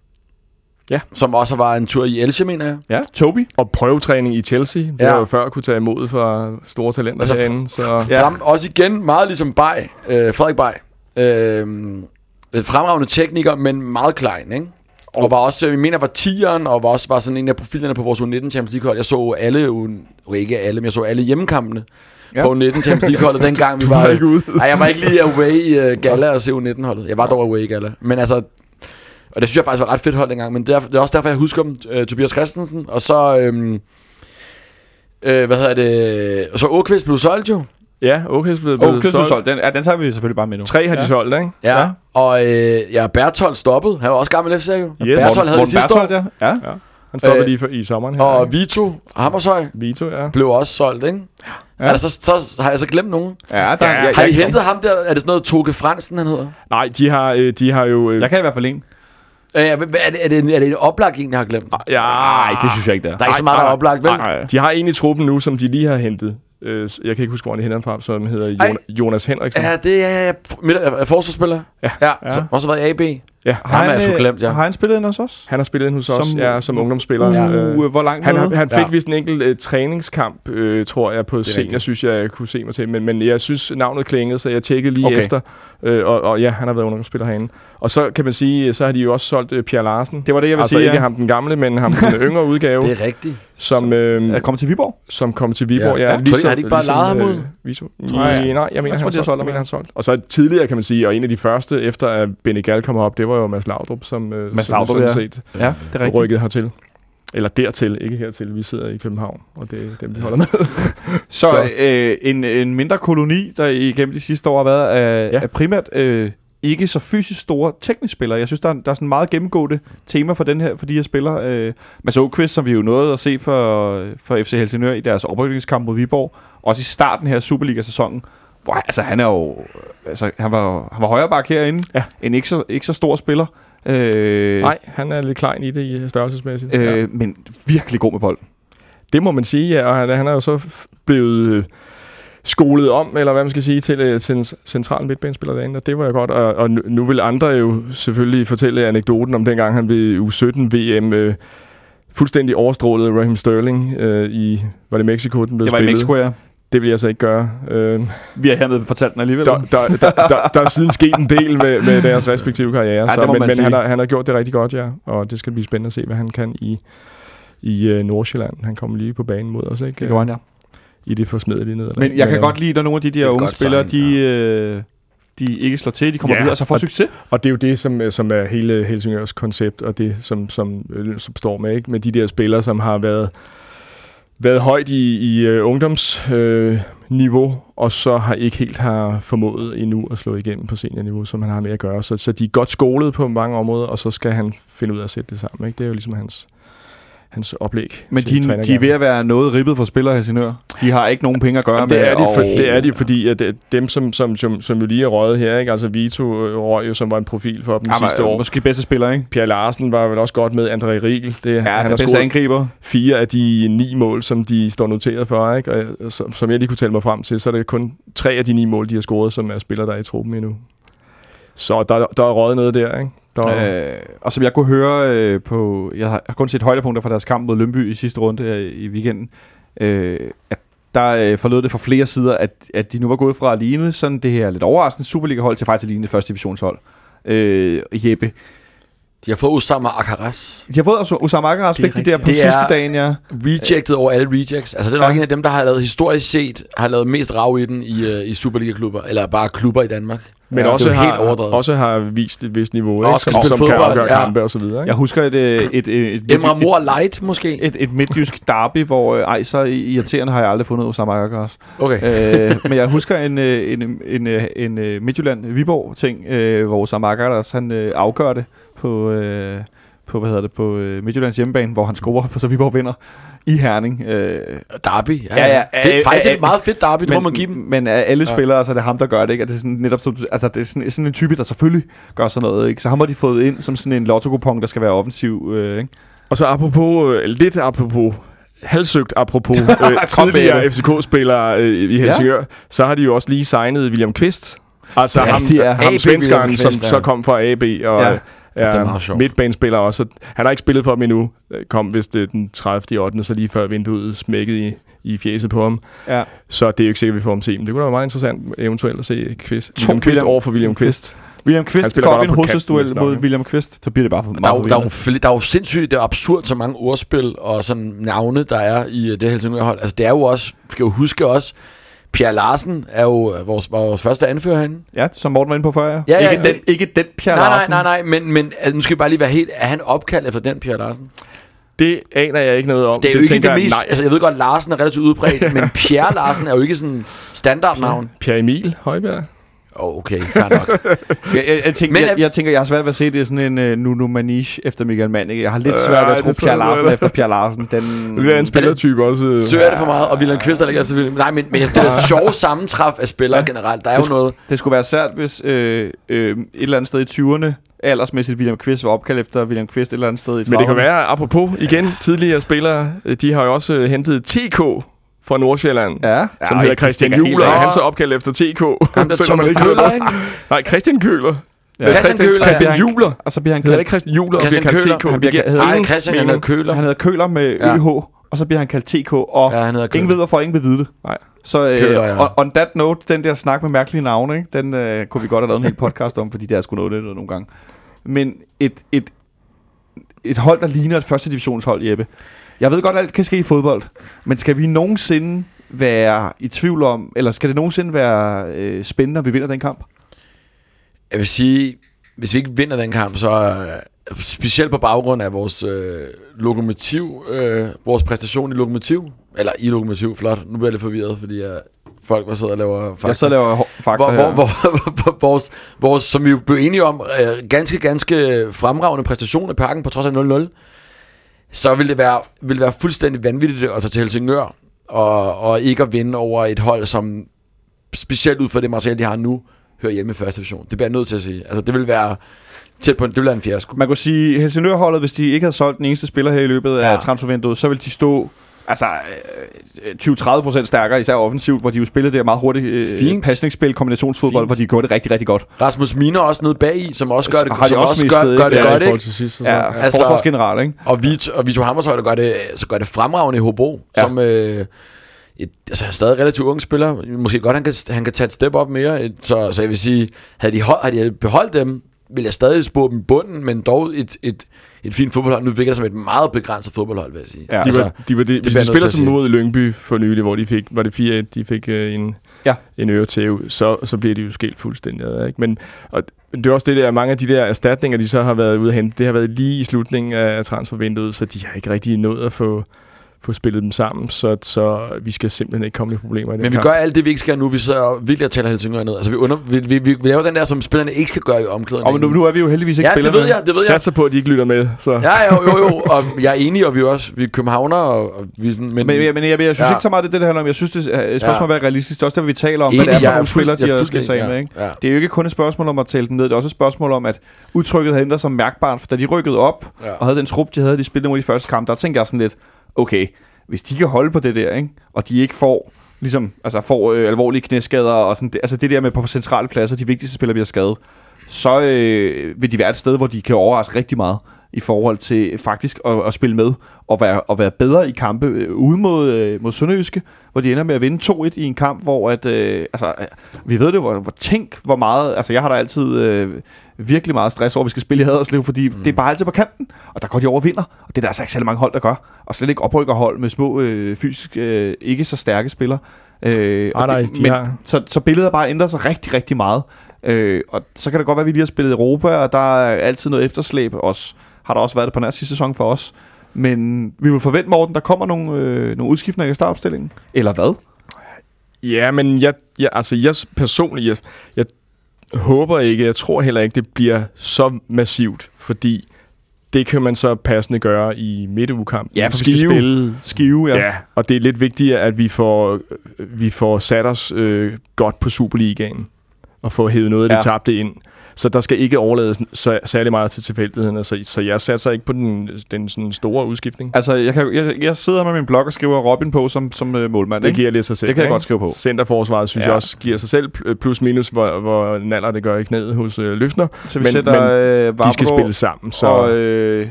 Ja, som også var en tur i Elche, mener jeg. Ja, Toby. Og prøvetræning i Chelsea. Det var jo før kunne tage imod fra store talenter altså, herinde. Så. Ja. Også igen meget ligesom Bay, Frederik Bay. Fremragende tekniker, men meget klein, ikke? Og var også, jeg mener, var 10'eren, og var også var sådan en af profilerne på vores U19 Champions League-hold. Jeg så ikke alle, men jeg så alle hjemmekampene på U19 Champions League-holdet, dengang vi var... ikke ude. Nej, jeg var ikke lige away i Gala og se U19-holdet. Jeg var dog away i Gala. Men altså... Og det synes jeg faktisk var ret fedt hold dengang, men det er også derfor, jeg husker om Tobias Christensen. Og så... Og så Åkvist blev solgt jo. Ja, Åkvist blev solgt. Den tager vi selvfølgelig bare med nu. 3 har de solgt, ikke? Ja. Og Berthold stoppede. Han var også gammel FC, jo. Yes. Berthold havde det sidste år. Ja. Han stoppede lige i sommeren her. Og Vito, Hammershøj, blev også solgt, ikke? Ja. Altså, så har jeg så glemt nogen. Har de hentet ham der? Er det sådan noget Toke Fransen, han hedder? Nej, de har jo... Jeg kan i hvert fald en. Er det en oplagt en, jeg har glemt? Nej, det synes jeg ikke, det er. Der er ikke så meget, der er oplagt, vel? De har en i truppen nu, som de lige har hentet. Jeg kan ikke huske, hvor han henter fra, som hedder Jonas Henriksen. Ja, det er forsvarsspiller. Ja. Som også har været AB. Ja. Har han spillet ind hos os? Han har spillet ind hos os, som ungdomsspiller. Hvor langt han fik vist en enkelt træningskamp, tror jeg, på senior, synes jeg kunne se mig til. Men jeg synes, navnet klingede, så jeg tjekkede lige efter. Og ja, han har været ungdomsspiller herinde. Og så kan man sige, så har de jo også solgt Pierre Larsen. Det var det, jeg ville sige. Altså ikke ham den gamle, men ham den yngre udgave. Det er rigtigt. Som kom til Viborg. Ja. Har de ikke bare lejet ham ud? Nej, jeg mener, han solgt. Og så tidligere, kan man sige, og en af de første, efter at Benny Gall kom op, det var jo Mads Laudrup, som sådan set rykket hertil. Eller dertil, ikke hertil. Vi sidder i København, og det er dem, vi holder med. så en mindre koloni, der igennem de sidste år har været af primært ikke så fysisk store teknisk spillere. Jeg synes, der er sådan meget gennemgående tema for den her, for de her spillere. Man så Kvist, som vi jo nåede at se for FC Helsingør i deres oprykningskamp mod Viborg, også i starten her Superliga-sæsonen, hvor altså han er jo, altså han var højre bak herinde, ja, en ikke så stor spiller. Nej, han er lidt klein i det i størrelsesmæssigt. Ja. Men virkelig god med bolden. Det må man sige, ja, og han er jo så blevet skolet om, eller hvad man skal sige, til en central midtbanespiller derinde, og det var jo godt. Og nu vil andre jo selvfølgelig fortælle anekdoten om dengang han ved U17 VM fuldstændig overstrålede Raheem Sterling i, var det Mexico, den blev spillet? Det var i Mexico, ja. Det vil jeg så ikke gøre. Vi har hermed fortalt den alligevel. Der er siden sket en del med deres respektive karriere, ja, så, men han har gjort det rigtig godt, ja, og det skal blive spændende at se, hvad han kan i Nordsjælland. Han kom lige på banen mod os, ikke? Det går han, ja. I det forsmedelige nederlag. Men jeg kan godt lide, at nogle af de der unge spillere, de ikke slår til, de kommer videre, og så får succes. Og det er jo det, som er hele Helsingørs koncept, og det, som står med, ikke? Med de der spillere, som har været højt i ungdomsniveau, og så har ikke helt formået endnu at slå igennem på seniorniveau, som han har med at gøre. Så de er godt skolet på mange områder, og så skal han finde ud af at sætte det sammen, ikke? Det er jo ligesom hans oplæg. Men de er ved at være noget ribbet for spillere i Helsingør. De har ikke nogen penge at gøre med. Det er de, fordi at dem, som jo lige er røget her, ikke? Altså Vito røg jo, som var en profil for dem sidste år. Måske bedste spiller, ikke? Pierre Larsen var vel også godt med. André Riegel. Han har bedste angriber. 4 af de 9 mål, som de står noteret for, ikke? Og som jeg lige kunne tælle mig frem til, så er det kun 3 af de 9 mål, de har scoret, som er spillere, der er i truppen endnu. Så der er røget noget der, ikke? Og som jeg kunne høre på, jeg har kun set højdepunkter fra deres kamp mod Lyngby i sidste runde i weekenden, at der forlød det fra flere sider, at de nu var gået fra at ligne sådan det her lidt overraskende Superliga-hold til faktisk at ligne det første divisionshold. Jeppe. De har fået Osama Akaras. Osama Akaras fik de der på sidste dagen, ja. Rejected over alle rejects. Altså det er nok en af dem, der har lavet historisk set, har lavet mest rav i den i Superliga-klubber, eller bare klubber i Danmark. Men ja, også har vist et vist niveau, og ikke? Som kan afgøre kampe og så videre. Ikke? Jeg husker et Emre Mor Light måske. Et midtjysk derby, hvor så irriterende har jeg aldrig fundet Osama Akaras. Okay. Men jeg husker en Midtjylland Viborg ting, hvor Osama Akaras han afgør det på Midtjyllands hjemmebane, hvor han scorer, for så Viborg vinder i Herning. Derby. Ja. Fedt, faktisk et meget fedt derby, det må man give dem. Men alle spillere, altså det er ham, der gør det, ikke? Og det er sådan, netop, altså, det er sådan en type, der selvfølgelig gør sådan noget, ikke? Så ham har de fået ind som sådan en lotto-kupon, der skal være offensiv, ikke? Og så tidligere FCK-spillere i Helsingør, så har de jo også lige signet William Kvist. Altså ham svenskeren, som så kom fra AB, og... Ja. Ja, midtbanespiller også. Han har ikke spillet for dem endnu. Kom vist den 30.8. så lige før vinduet smækkede i fjeset på ham. Ja. Så det er jo ikke sikkert, vi får ham se. Men det kunne da være meget interessant eventuelt at se William Kvist over for William Kvist. William Kvist går ind i en hovedstødsduel mod William Kvist. Så bliver det bare for meget. Der er jo sindssygt, det er absurd så mange ordspil og sådan navne, der er i det Helsingør-hold. Altså det er jo også, skal jo huske også, Pierre Larsen er jo vores første anfører herinde. Ja, som Morten var inde på før, ja. Ikke den Pierre Larsen. Nej, men altså, nu skal vi bare lige være helt... Er han opkaldt efter den Pierre Larsen? Det aner jeg ikke noget om. Det er jo ikke det mest... Altså, jeg ved godt, Larsen er relativt udbredt, men Pierre Larsen er jo ikke sådan standardnavn. Pierre Emil Højbjerg. Okay, fair nok. Jeg tænker, jeg har svært ved at se, det er sådan en Nuno Maniche efter Michael Mann. Jeg har lidt svært ved at tro Pierre Larsen efter Pierre Larsen. Det er en spillertype også. Søger det for meget, og William Kvist er ikke efter William. Nej, men det er et sjovt sammentræf af spillere generelt. Der er jo noget... Det skulle være sært, hvis et eller andet sted i 20'erne, aldersmæssigt William Kvist var opkaldt efter William Kvist et eller andet sted i 30'erne. Men det kan være, apropos igen, tidligere spillere, de har jo også hentet TK fra Nordsjælland, som hedder Christian Juhler, og han så opkaldt efter TK. Nej, Christian Køhler. Ja. Christian Juhler. Og så bliver han kaldt Christian Juhler, og bliver kaldt TK. Nej, Christian hedder Køhler. Han hedder Køhler med ØH, og så bliver han kaldt TK, og ingen ved hvorfor, ingen vil vide det. Nej. Så on that note, den der snak med mærkelige navne, ikke? Den kunne vi godt have lavet en hel podcast om, fordi der er sgu noget lidt nogle gange. Men et hold, der ligner et første divisionshold, Jeppe. Jeg ved godt, alt kan ske i fodbold, men skal vi nogensinde være i tvivl om, eller skal det nogensinde være spændende, når vi vinder den kamp? Jeg vil sige, hvis vi ikke vinder den kamp, så specielt på baggrund af vores præstation i Lokomotiv eller i Lokomotiv, flot. Nu bliver jeg lidt forvirret, fordi folk var sidder og laver fakta. Jeg sidder og laver fakta her. Vores, som vi blev enige om, ganske fremragende præstation af Parken på trods af 0-0, så ville det være fuldstændig vanvittigt at tage til Helsingør og ikke at vinde over et hold, som specielt ud for det materiale, de har nu, hører hjemme i første division. Det bliver jeg nødt til at sige. Altså, det ville være tæt på en en fiasko. Man kunne sige, at Helsingør-holdet, hvis de ikke havde solgt den eneste spiller her i løbet af transfervinduet, så ville de stå altså 20-30% stærkere, især offensivt, hvor de jo spillede det meget hurtigt pasningsspil, kombinationsfodbold, hvor de gjorde det rigtig, rigtig godt. Rasmus Miner også nede bagi, som også gør det, har de som også gør det godt, ikke? Sidst, ja, altså, forsvarsgeneral, ikke? Og Vito Hammershøj, der gør det fremragende i Hobro, som... altså, han er stadig relativt ung spiller. Måske godt, han kan tage et step op mere. Så jeg vil sige, havde de beholdt dem, ville jeg stadig spå dem i bunden, men dog et fint fodboldhold. Nu virker det som et meget begrænset fodboldhold, vil jeg sige. Ja. Altså, de hvis de spiller som mod Lyngby for nylig, hvor de fik, var det 4-1, de fik en øre til, så bliver de jo skælt fuldstændig. Ikke? Men det er også det der, mange af de der erstatninger, de så har været ude at hente, det har været lige i slutningen af transfervinduet, så de har ikke rigtig nået at få spillet dem sammen, så vi skal simpelthen ikke komme i problemer i den. Men vi gør alt det, vi ikke skal nu. Vi sidder virkelig og tæller Helsingør ned. Altså, vi laver den der, som spillerne ikke skal gøre i omklædningen. Og nu er vi jo heldigvis ikke spillere. Ja, det ved jeg. Satser på, at de ikke lytter med. Så. Ja, jo. Og jeg er enig, og vi er også københavnere. Og vi sådan, men jeg synes ikke så meget, det handler om. Jeg synes, det er et spørgsmål om at være realistisk. Det er også det, vi taler om, hvad det er for nogle spillere, de skal tage med. Ikke? Ja. Det er jo ikke kun et spørgsmål om at tælle dem ned. Det er også et spørgsmål om, at udtrykket har ændret sig mærkbart. Da de rykkede op og havde den trup, de havde, de spillede nogle af de første kampe, der tænkte jeg sådan lidt, okay, hvis de kan holde på det der, ikke? Og de ikke får ligesom altså får alvorlige knæskader og sådan altså det der med på centrale pladser, de vigtigste spillere bliver skadet, så vil de være et sted, hvor de kan overraske rigtig meget i forhold til faktisk at spille med og være bedre i kampe ude mod Sønderjyske, hvor de ender med at vinde 2-1 i en kamp, hvor at vi ved det, hvor meget, altså jeg har da altid virkelig meget stress over, vi skal spille i Haderslev, fordi det er bare altid på kanten, og der går de overvinder, og det er der altså ikke særlig mange hold, der gør, og slet ikke oprykker hold med små fysisk ikke så stærke spillere. Så billedet bare ændrer sig rigtig, rigtig meget, og så kan det godt være, at vi lige har spillet Europa, og der er altid noget efterslæb også. Har der også været det på nær sidste sæson for os. Men vi vil forvente, Morten, der kommer nogle udskiftninger i startopstillingen. Eller hvad? Ja, men jeg personligt håber ikke, jeg tror heller ikke, det bliver så massivt, fordi det kan man så passende gøre i midtugekampen. Ja, for Skive, ja. Og det er lidt vigtigt, at vi får sat os godt på Superligaen og får hævet noget af det tabte ind. Så der skal ikke overlades særlig meget til tilfældighederne, så jeg satser ikke på den sådan store udskiftning. Altså, jeg sidder med min blog og skriver Robin på som målmand. Det giver lidt sig selv. Det kan jeg godt skrive på. Centerforsvaret synes jeg også giver sig selv, plus minus, hvor naller det gør i knæet hos Lyftner. Så vi sætter Vavro, de skal spille sammen. Så.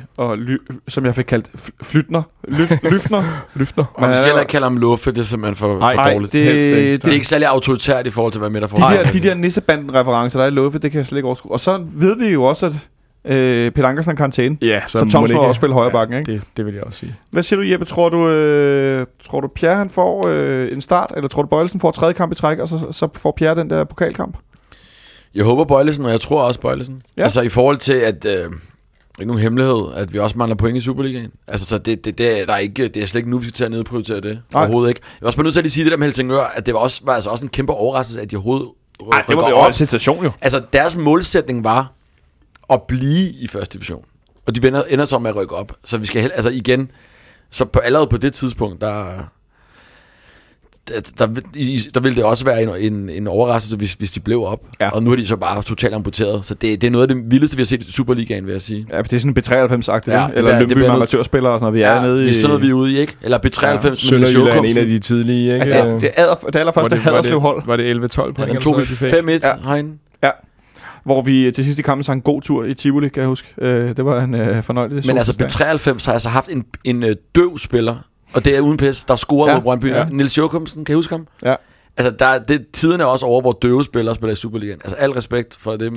Som jeg fik kaldt Lyftner. Lyftner. Man skal heller ikke kalde ham Luffe, det er simpelthen for dårligt. Det er ikke særlig autoritært i forhold til, hvad med der foregår. De der nissebanden-referencer, der er Luffe, det kan jeg slet ikke. Og så ved vi jo også, at Peter Ankersen er karantæne, så Thomsen må også spille højre bakken, ikke? Det vil jeg også sige. Hvad siger du, Jeppe? Tror du Pierre han får en start, eller tror du Bøjelsen får tredje kamp i træk, og så får Pierre den der pokalkamp? Jeg håber Bøjelsen, og jeg tror også Bøjelsen. Ja. Altså i forhold til, at det er ikke nogen hemmelighed, at vi også mangler point i Superligaen. Altså, så det er slet ikke nu, vi skal til at nedprioritere det. Nej. Overhovedet ikke. Jeg var også bare nødt til at lige sige det der med Helsingør, at det var også en kæmpe overraskelse, at de overhovedet... Ej, det var jo en sensation jo. Altså deres målsætning var at blive i første division, og de ender så med at rykke op. Så vi skal altså igen, så allerede på det tidspunkt der ville det også være en overraskelse, hvis de blev op. Ja. Og nu er de så bare totalt amputeret. Så det er noget af det vildeste, vi har set i Superligaen, vil jeg sige. Ja, det er sådan B93-agtigt, ja, eller Lyngby med amatørspillere og sådan noget. Det er sådan noget, vi er ude i, ikke? Eller B93 med Sønderjylland, en af de tidlige, ikke? Ja, det allerførste Haderslev-hold. Var det 11-12 point? Ja, tog vi 5-1 herinde. Ja. Hvor vi til sidste kampen sang en god tur i Tivoli, kan jeg huske. Det var en fornøjelig. Men altså B93 har altså haft en døv spiller, og det er uden pis, der scorer mod Brøndby. Ja. Niels Jokumsen, kan I huske ham? Ja. Altså, tiderne er også over, hvor døve spiller i Superligaen. Altså, al respekt for det.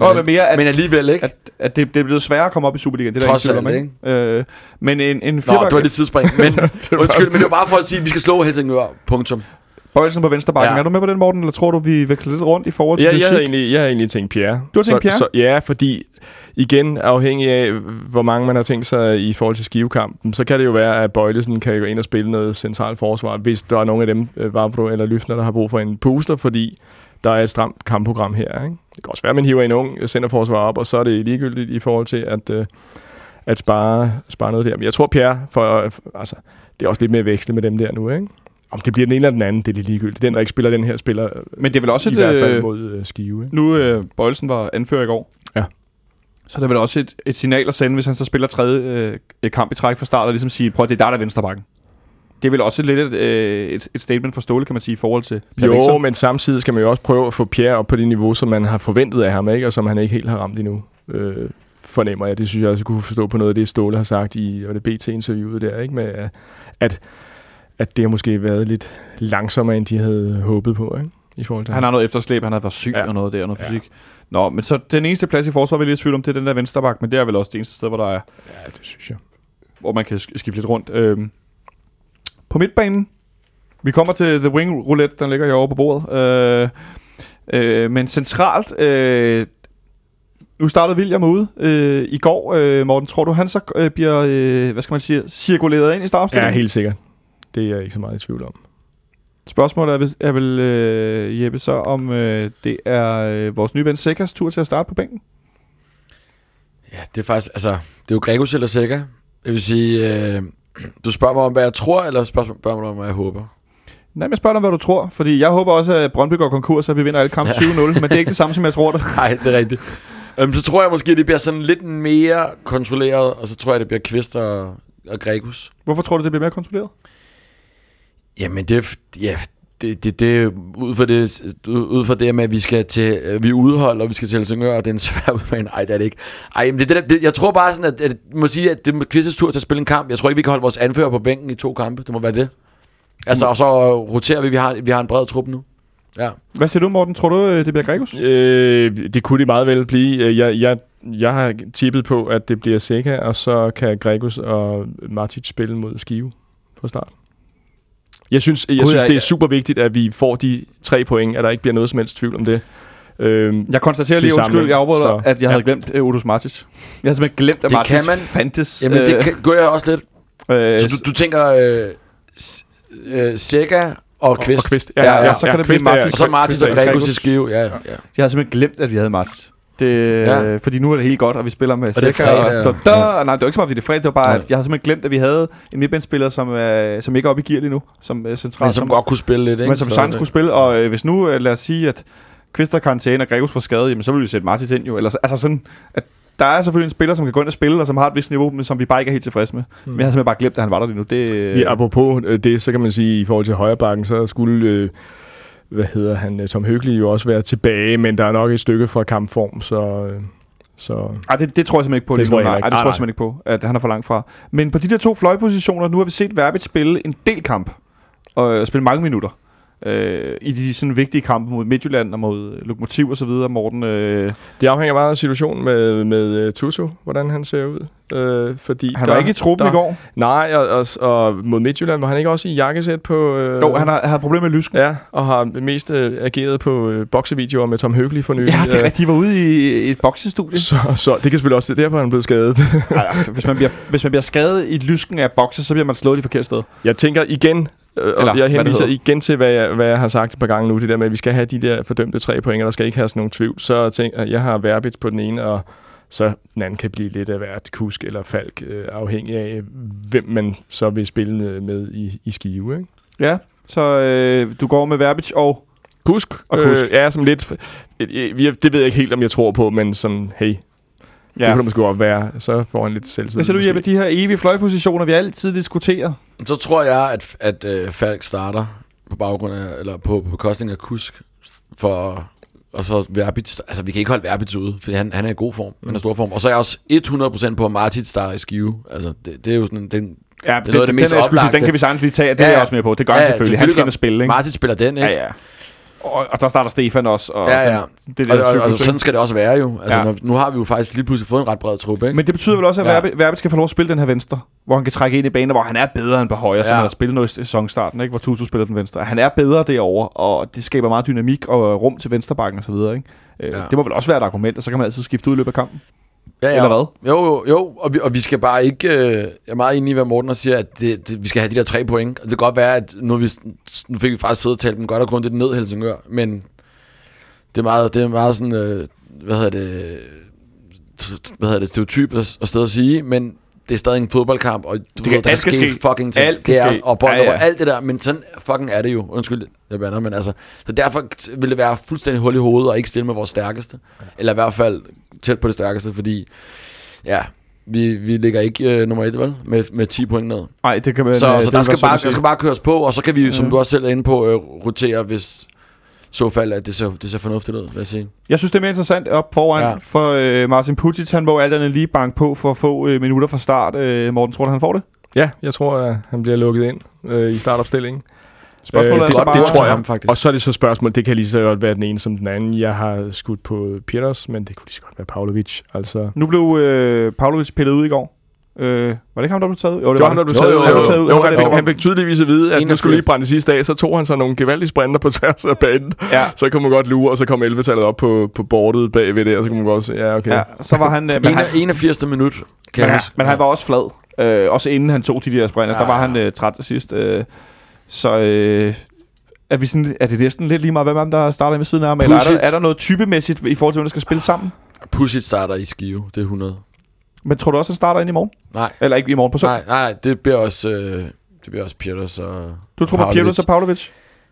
Men alligevel ikke. At det er blevet sværere at komme op i Superligaen. Det er trods alt, ikke? Men en firbakke... Nå, det var det tidsspring. Men, undskyld, men det var bare for at sige, at vi skal slå Helsingør. Punktum. Bøjelsen på venstrebakken. Ja. Er du med på den, Morten, eller tror du, vi veksler lidt rundt i forhold til fysik? Jeg havde egentlig tænkt Pierre. Du har tænkt Pierre? Så, ja, fordi igen, afhængig af, hvor mange man har tænkt sig i forhold til Skivekampen, så kan det jo være, at Bøjelsen kan gå ind og spille noget centralt forsvar, hvis der er nogen af dem, Vavro eller Lyftner, der har brug for en booster, fordi der er et stramt kampprogram her. Ikke? Det kan også være, at man hiver en ung centerforsvar op, og så er det ligegyldigt i forhold til at spare noget der. Men jeg tror, Pierre, altså, det er også lidt mere vekslet med dem der nu, ikke? Om det bliver den ene eller den anden, det er ligegyldigt. Den, der ikke spiller den her, spiller men det er vel også i hvert fald mod Skive. Ikke? Nu Bøjelsen var anfører i går. Ja. Så der er vel også et signal at sende, hvis han så spiller tredje kamp i træk fra start, og ligesom sige, prøv at det er der venstrebakken. Det er vel også lidt et statement for Ståle, kan man sige, i forhold til Pierre Vækser. Jo, men samtidig skal man jo også prøve at få Pierre op på det niveau, som man har forventet af ham, ikke? Og som han ikke helt har ramt endnu. Fornemmer jeg. Det synes jeg også, jeg kunne forstå på noget af det, Ståle har sagt i det BT-interviewet der, ikke? Med, at det har måske været lidt langsommere, end de havde håbet på, ikke? I forhold til han har noget efterslæb, han har været syg og noget der, noget fysik. Nå, men så den eneste plads i forsvaret, vi lige tvivl om, det er den der vensterbak, men det er vel også det eneste sted, hvor der er... Ja, det synes jeg. Hvor man kan skifte lidt rundt. På midtbanen, vi kommer til The Wing Roulette, den ligger herovre på bordet. Men centralt... Nu startede William ude i går. Morten, tror du, han så bliver, hvad skal man sige, cirkuleret ind i startopstillingen? Ja, helt sikkert. Det er jeg ikke så meget i tvivl om. Spørgsmålet er vel, Jeppe, så om det er vores nye ven Segas tur til at starte på bænken? Ja, det er faktisk, altså, det er jo Gregus eller Sega. Det vil sige, du spørger mig om, hvad jeg tror, eller spørger mig om, hvad jeg håber? Nej, men jeg spørger dig, hvad du tror, fordi jeg håber også, at Brøndby går konkurs, og vi vinder alle kampe 7-0, men det er ikke det samme, som jeg tror det. Nej, det er rigtigt. Så tror jeg måske, det bliver sådan lidt mere kontrolleret, og så tror jeg, det bliver Kvist og Gregus. Hvorfor tror du, det bliver mere kontrolleret? Jamen, det ud fra det med, at vi skal til udhold, og vi skal til Helsingør, og det er en svær udmand. Ej, det er det ikke. Ej, men jeg tror bare sådan, at må sige, at det er Kvistes tur til at spille en kamp. Jeg tror ikke, vi kan holde vores anfører på bænken i 2 kampe. Det må være det. Altså, og så roterer vi. Vi har en bred trup nu. Ja. Hvad siger du, Morten? Tror du, det bliver Gregus? Det kunne det meget vel blive. Jeg har tippet på, at det bliver Sega, og så kan Gregus og Martic spille mod Skive fra start. Jeg synes, det er super vigtigt, at vi får de 3 point, at der ikke bliver noget som helst tvivl om det. Jeg konstaterer lige, undskyld, jeg afbryder dig, at jeg havde glemt Odus Martic. Jeg havde simpelthen glemt, at Martic fandtes. Jamen, det gør jeg også lidt. Så du tænker Sega... Og Kvist. Ja, så kan det blive Martis. Og så Martis og Gregus i Skive. Ja. Jeg havde simpelthen glemt, at vi havde Martis. Fordi nu er det helt godt, og vi spiller med Sækker. Nej, det var ikke så meget, fordi det er fredag. Det var bare, at jeg havde simpelthen glemt, at vi havde en midtbanespiller, som ikke er oppe i gear lige nu. Som central, men som godt kunne spille lidt, ikke? Men som sagtens kunne spille. Og hvis nu, lad os sige, at Kvist og karantæne og Gregus får skade, jamen, så vil vi sætte Martis ind jo. Eller, altså sådan, at der er selvfølgelig en spiller, som kan gå ind og spille, og som har et vist niveau, men som vi bare ikke er helt tilfredse med. Men jeg har simpelthen bare glemt, at han var der lige nu. Ja, apropos det, så kan man sige, i forhold til højrebakken, så skulle, Tom Høgli jo også være tilbage, men der er nok et stykke fra kampform, så... Ej, det tror jeg simpelthen ikke på. Det tror jeg simpelthen ikke på, at han er for langt fra. Men på de der 2 fløjpositioner, nu har vi set Verbič spille en del kamp, og spille mange minutter. I de sådan vigtige kampe mod Midtjylland og mod Lokomotiv og så videre, Morten. Det afhænger meget af situationen med Tutu, hvordan han ser ud, fordi han var ikke i truppen i går. Nej, og mod Midtjylland var han ikke også i jakkesæt på. Jo, han har problemer med lysken. Ja, og har mest ageret på boksevideoer med Tom Høgli for nylig. Ja, det er de var ude i et boksestudie. Så det kan selvfølgelig også derfor han blev skadet. Hvis man bliver skadet i lysken af bokse, så bliver man slået i det forkerte sted. Jeg tænker igen. Og jeg henviser igen til, hvad jeg har sagt et par gange nu, det der med, at vi skal have de der fordømte 3 point, og der skal ikke have sådan nogen tvivl. Så tænker jeg har Verbič på den ene, og så den anden kan blive lidt af hvert Kusk eller Falk, afhængig af, hvem man så vil spille med i Skive, ikke? Ja, så du går med Verbič og Kusk? Og Kusk. Ja, som lidt... det ved jeg ikke helt, om jeg tror på, men som, hey... Ja. Det kunne måske godt være, så får han lidt selvtid. Hvad ser du, Jeppe, de her evige fløjpositioner, vi altid diskuterer? Så tror jeg, at Falk starter på baggrund af, eller på kostning af Kusk, og så Verbič. Altså, vi kan ikke holde Verbič ude, for han er i god form, han er i stor form. Og så er jeg også 100% på, at Martin starter i Skive. Altså, det er jo sådan... Det er noget af det mest oplagte. Den kan vi sagtens lige tage, det er jeg også mere på. Det gør han selvfølgelig. Han skal ind og spille, ikke? Martin spiller den, ikke? Ja, ja. Og der starter Stefan også. Og ja, ja. Og sådan skal det også være jo. Altså, ja. Nu har vi jo faktisk lige pludselig fået en ret bred trup, ikke? Men det betyder vel også, at Verbič skal få lov at spille den her venstre, hvor han kan trække ind i banen, hvor han er bedre end på højre, som han har spillet noget i sæsonstarten, ikke? Hvor Tutu spiller den venstre. Han er bedre derovre, og det skaber meget dynamik og rum til venstrebakken og så videre, ikke? Det må vel også være et argument, og så kan man altid skifte ud i løbet af kampen. Ja. Eller hvad? Jo, og vi skal bare ikke... jeg er meget enig i, hvad Morten siger, at vi skal have de der 3 point. Og det kan godt være, at nu fik vi faktisk siddet og talt dem godt og grundigt ned Helsingør, men det er meget sådan... Hvad hedder det? Stereotyp og sted at sige, men det er stadig en fodboldkamp, og der skal ske fucking ting. Alt kan ske. Og bolden over alt det der, men sådan fucking er det jo. Undskyld, jeg bander, men altså... Så derfor vil det være fuldstændig hul i hovedet og ikke stille med vores stærkeste. Ja. Eller i hvert fald... tæt på det stærkeste, fordi ja, vi ligger ikke nummer 1, vel? Med 10 point ned. Nej, det kan være. Så der skal bare køres på, og så kan vi, som du også selv er inde på, rotere, hvis så fald, at det ser fornuftigt ud, vil jeg sige. Jeg synes, det er mere interessant op foran, for Marcin Putic, han må alt andet lige banke på for at få minutter fra start. Morten, tror du, han får det? Ja, jeg tror, at han bliver lukket ind i startopstillingen. Spørgsmålet er så bare, det tror jeg faktisk. Og så er det så spørgsmålet, det kan lige så godt være den ene som den anden. Jeg har skudt på Peters, men det kunne lige så godt være Pavlovic, altså. Nu blev Pavlovic pillet ud i går. Var det ikke ham, der blev taget ud? Jo, det var ham, der blev taget ud. Han fik tydeligvis at vide, at nu skulle lige brænde sidste dag. Så tog han så nogle gevaldige sprinter på tværs af banen. Ja. Så kunne man godt lure, og så kom 11-tallet op på bordet bagved det, og så kunne man godt se, ja, okay. Ja, så var han... 81. minut, kan jeg huske. Men han var også flad. Også inden han tog de der sprinter, der var han træt til sidst. Så er det næsten lidt lige meget, hvem man der starter med siden af ham? Eller er der noget typemæssigt i forhold til, hvem der skal spille sammen? Pusic starter i Skive, det er 100. Men tror du også, han starter ind i morgen? Nej. Eller ikke i morgen på søndag? Nej, det bliver også, Pieters og Du tror på Pieters og Pavlovic?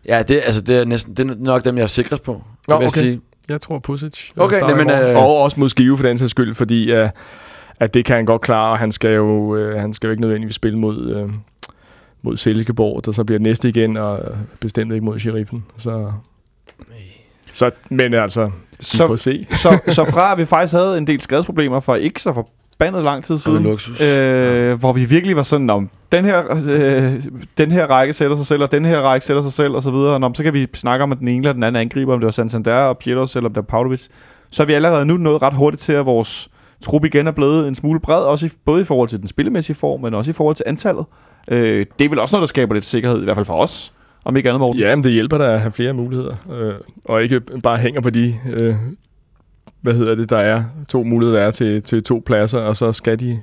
Ja, det er nok dem, jeg er sikrest på. Nå, okay. Jeg tror Pusic. Okay, og også mod Skive for den sags skyld, fordi at det kan han godt klare, og han skal jo ikke nødvendigvis spille mod Silkeborg, der så bliver næste igen, og bestemt ikke mod Sheriffen. Så men altså, vi får se. så fra at vi faktisk havde en del skadesproblemer for ikke så forbandet lang tid siden, hvor vi virkelig var sådan, om den her række sætter sig selv, og den her række sætter sig selv, og så videre. Nå, så kan vi snakke om, at den ene eller den anden angriber, om det var Santander og Pieters, eller om det var Pavlovic. Så er vi allerede nu nået ret hurtigt til, at vores trup igen er blevet en smule bred, også både i forhold til den spillemæssige form, men også i forhold til antallet. Det er vel også noget, der skaber lidt sikkerhed, i hvert fald for os, om ikke andet, Morten. Ja, men det hjælper da at have flere muligheder, og ikke bare hænger på de, der er 2 muligheder, der er til 2 pladser, og så skal de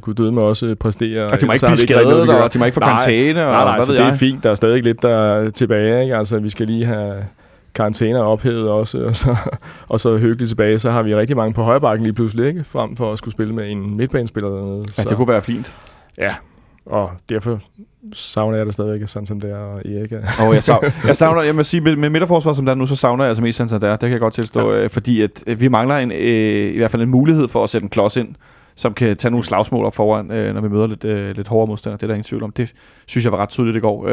kunne døde med også præstere. Og de må ikke blive skadet, og de må ikke få karantæne. Nej, så det er fint, der er stadig lidt der tilbage, ikke? Altså, vi skal lige have karantæner ophævet også, og så hyggeligt tilbage, så har vi rigtig mange på højrebakken lige pludselig, ikke? Frem for at skulle spille med en midtbanespiller dernede. Ja, det kunne være fint. Ja. Og derfor savner jeg det stadigvæk, Santander og Erika. Jeg må sige, med midterforsvar som der nu, så savner jeg altså mest Santander. Det kan jeg godt tilstå, fordi at vi mangler i hvert fald en mulighed for at sætte en klods ind, som kan tage nogle slagsmål op foran, når vi møder lidt hårdere modstandere. Det er der ingen tvivl om. Det synes jeg var ret tydeligt i går.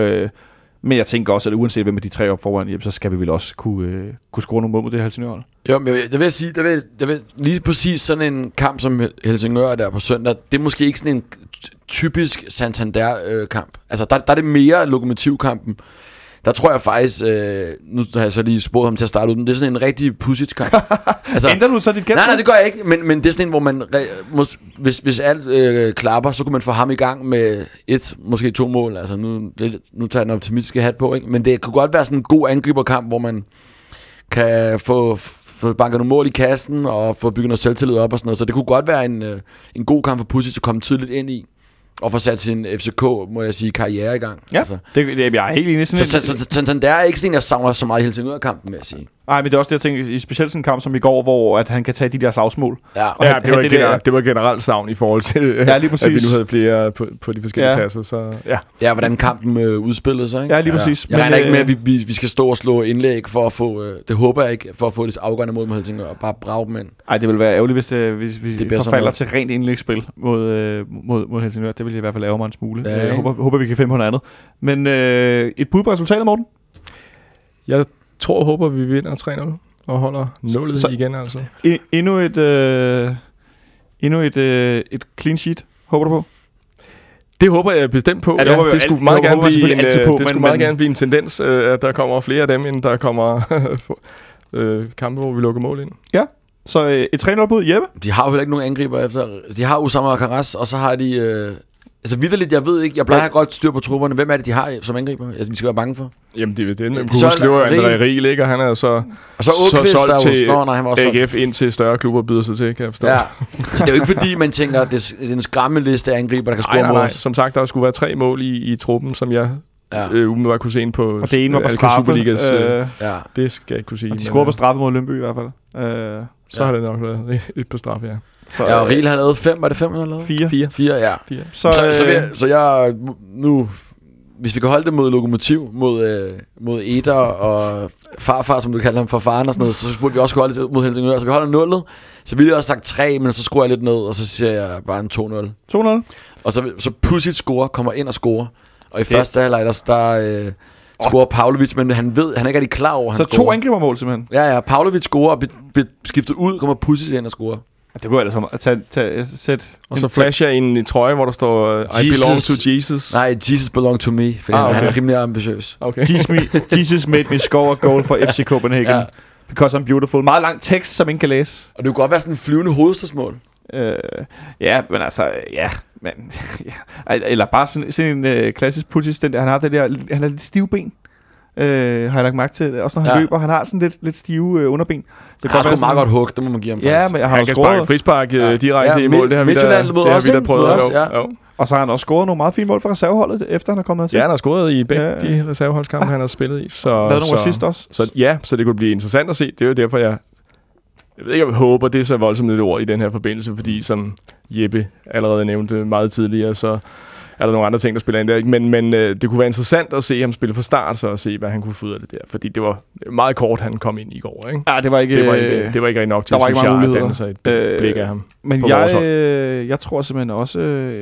Men jeg tænker også, at uanset hvem af de 3 op foran, så skal vi vel også kunne score nogle mål mod det Helsingør. Jo, men jeg vil sige, der vil lige præcis sådan en kamp som Helsingør der på søndag, det er måske ikke sådan en typisk Santander-kamp. Altså, der er det mere lokomotivkampen. Der tror jeg faktisk, nu har jeg så lige spurgt ham til at starte ud, men det er sådan en rigtig Pusic-kamp. Altså, ændrer du så dit gæt? Nej, det gør jeg ikke, men det er sådan en, hvor man, hvis alt klapper, så kunne man få ham i gang med 1, måske 2 mål. Altså, nu tager jeg den optimistiske hat på, ikke? Men det kunne godt være sådan en god angriberkamp, hvor man kan få banket nogle mål i kassen, og få bygget noget selvtillid op og sådan noget. Så det kunne godt være en god kamp for Pusic at komme tidligt ind i. Og få sat sin FCK, må jeg sige, karriere i gang. Ja, altså. Det jeg er helt enig. Så der er ikke sådan, jeg savner så meget i Helsingør-kampen, vil jeg sige. Nej, men det er også det, jeg tænker, specielt sådan en kamp som i går, hvor at han kan tage de der slagsmål. Ja, og det var generelt savn i forhold til, ja, lige præcis, at vi nu havde flere på de forskellige pladser. Så, ja, hvordan kampen udspillede sig, ikke? Ja, lige præcis. Ja. Jeg regner ikke med, at vi skal stå og slå indlæg for at få, det håber jeg ikke, for at få det afgørende mod Helsingør og bare brage dem ind. Ej, det vil være ærgerligt, hvis vi forfalder til rent indlægsspil mod Helsingør. Det vil i hvert fald ærger mig en smule. Ja, jeg håber, vi kan finde på noget andet. Men et bud på resultatet, Morten? Jeg håber, vi vinder 3-0 og holder nullet så, igen, altså. Endnu et clean sheet, håber du på? Det håber jeg bestemt på. Ja, det, det skulle meget gerne blive en tendens, at der kommer flere af dem, end der kommer kampe, hvor vi lukker mål ind. Ja. Så et 3-0 bud, Jeppe. De har jo ikke nogen angriber efter. De har Osama og Karas, og så har de altså vitterligt, jeg ved ikke, jeg plejer godt styr på trupperne. Hvem er det, de har som angriber? Altså, vi skal være bange for. Jamen, det er den. Hvem kunne huske, det var André Riel, ikke? Og han er så solgt til AGF ind til større klubber byder sig til, kan jeg forstå. Ja. Det er jo ikke, fordi man tænker, at det er en skræmmeliste af angriber, der kan score mod os. Som sagt, der skulle være 3 mål i truppen, som jeg... Ja. Umiddelbart kunne se ind på. Og det ene var på straffet. Ja. Det skal jeg ikke kunne sige. Og de scorede på straffet mod Lyngby i hvert fald. Så har det nok været et på straffet, ja. Så, ja, og Riel har lavet 5. Var det 5, han har lavet? 4, ja. 4. Så jeg... Nu... Hvis vi kan holde det mod Lokomotiv, mod Eder og farfar, som du kalder ham for faren og sådan noget, så burde vi også kunne holde det mod Helsingør. Så vi holder nullet, så ville jeg også sagt 3, men så skruer jeg lidt ned, og så siger jeg bare en 2-0. Og så Pudsigt score, kommer ind og scorer. Og i første halvleg der scorer Pavlović, men han er ikke rigtig klar over. Så 2 angribermål simpelthen. Ja, Pavlović scorer og bliver skiftet ud, kommer Pudsigt ind og scorer. Det var altså at sætte. Og så flasher en trøje, hvor der står I belong to Jesus. Nej, Jesus belong to me, for han er rimelig ambitiøs. Okay. Jesus made me score a goal for FC Copenhagen. Ja. Because I'm beautiful. Meget lang tekst, som ingen kan læse. Og det kunne godt være sådan en flyvende hovedstadsmål. Ja, men altså, ja. Men, ja. Eller bare sådan en klassisk politisk, den der, han har det der, han har lidt stive ben, har jeg lagt mærke til. Også når han løber, han har sådan lidt stive underben. Så han har sgu meget godt hug, det må man give ham. Ja, men han kan sparke frispark direkte i mål, det har vi da prøvet. Og så har han også scoret nogle meget fine mål fra reserveholdet, efter han er kommet til. Ja, han har scoret i begge de reserveholdskampe, han har spillet i. Lavet nogle assist også. Så det kunne blive interessant at se, det er jo derfor, jeg ved ikke, jeg håber, det er så voldsomt et ord i den her forbindelse, fordi som Jeppe allerede nævnte meget tidligere, så er der nogle andre ting, der spiller ind der. Men det kunne være interessant at se ham spille fra start, så at se, hvad han kunne få ud af det der. Fordi det var meget kort, han kom ind i går, ikke? Ja, det var ikke rigtig nok til, synes jeg, at danne sig et blik af ham. Men jeg tror simpelthen også...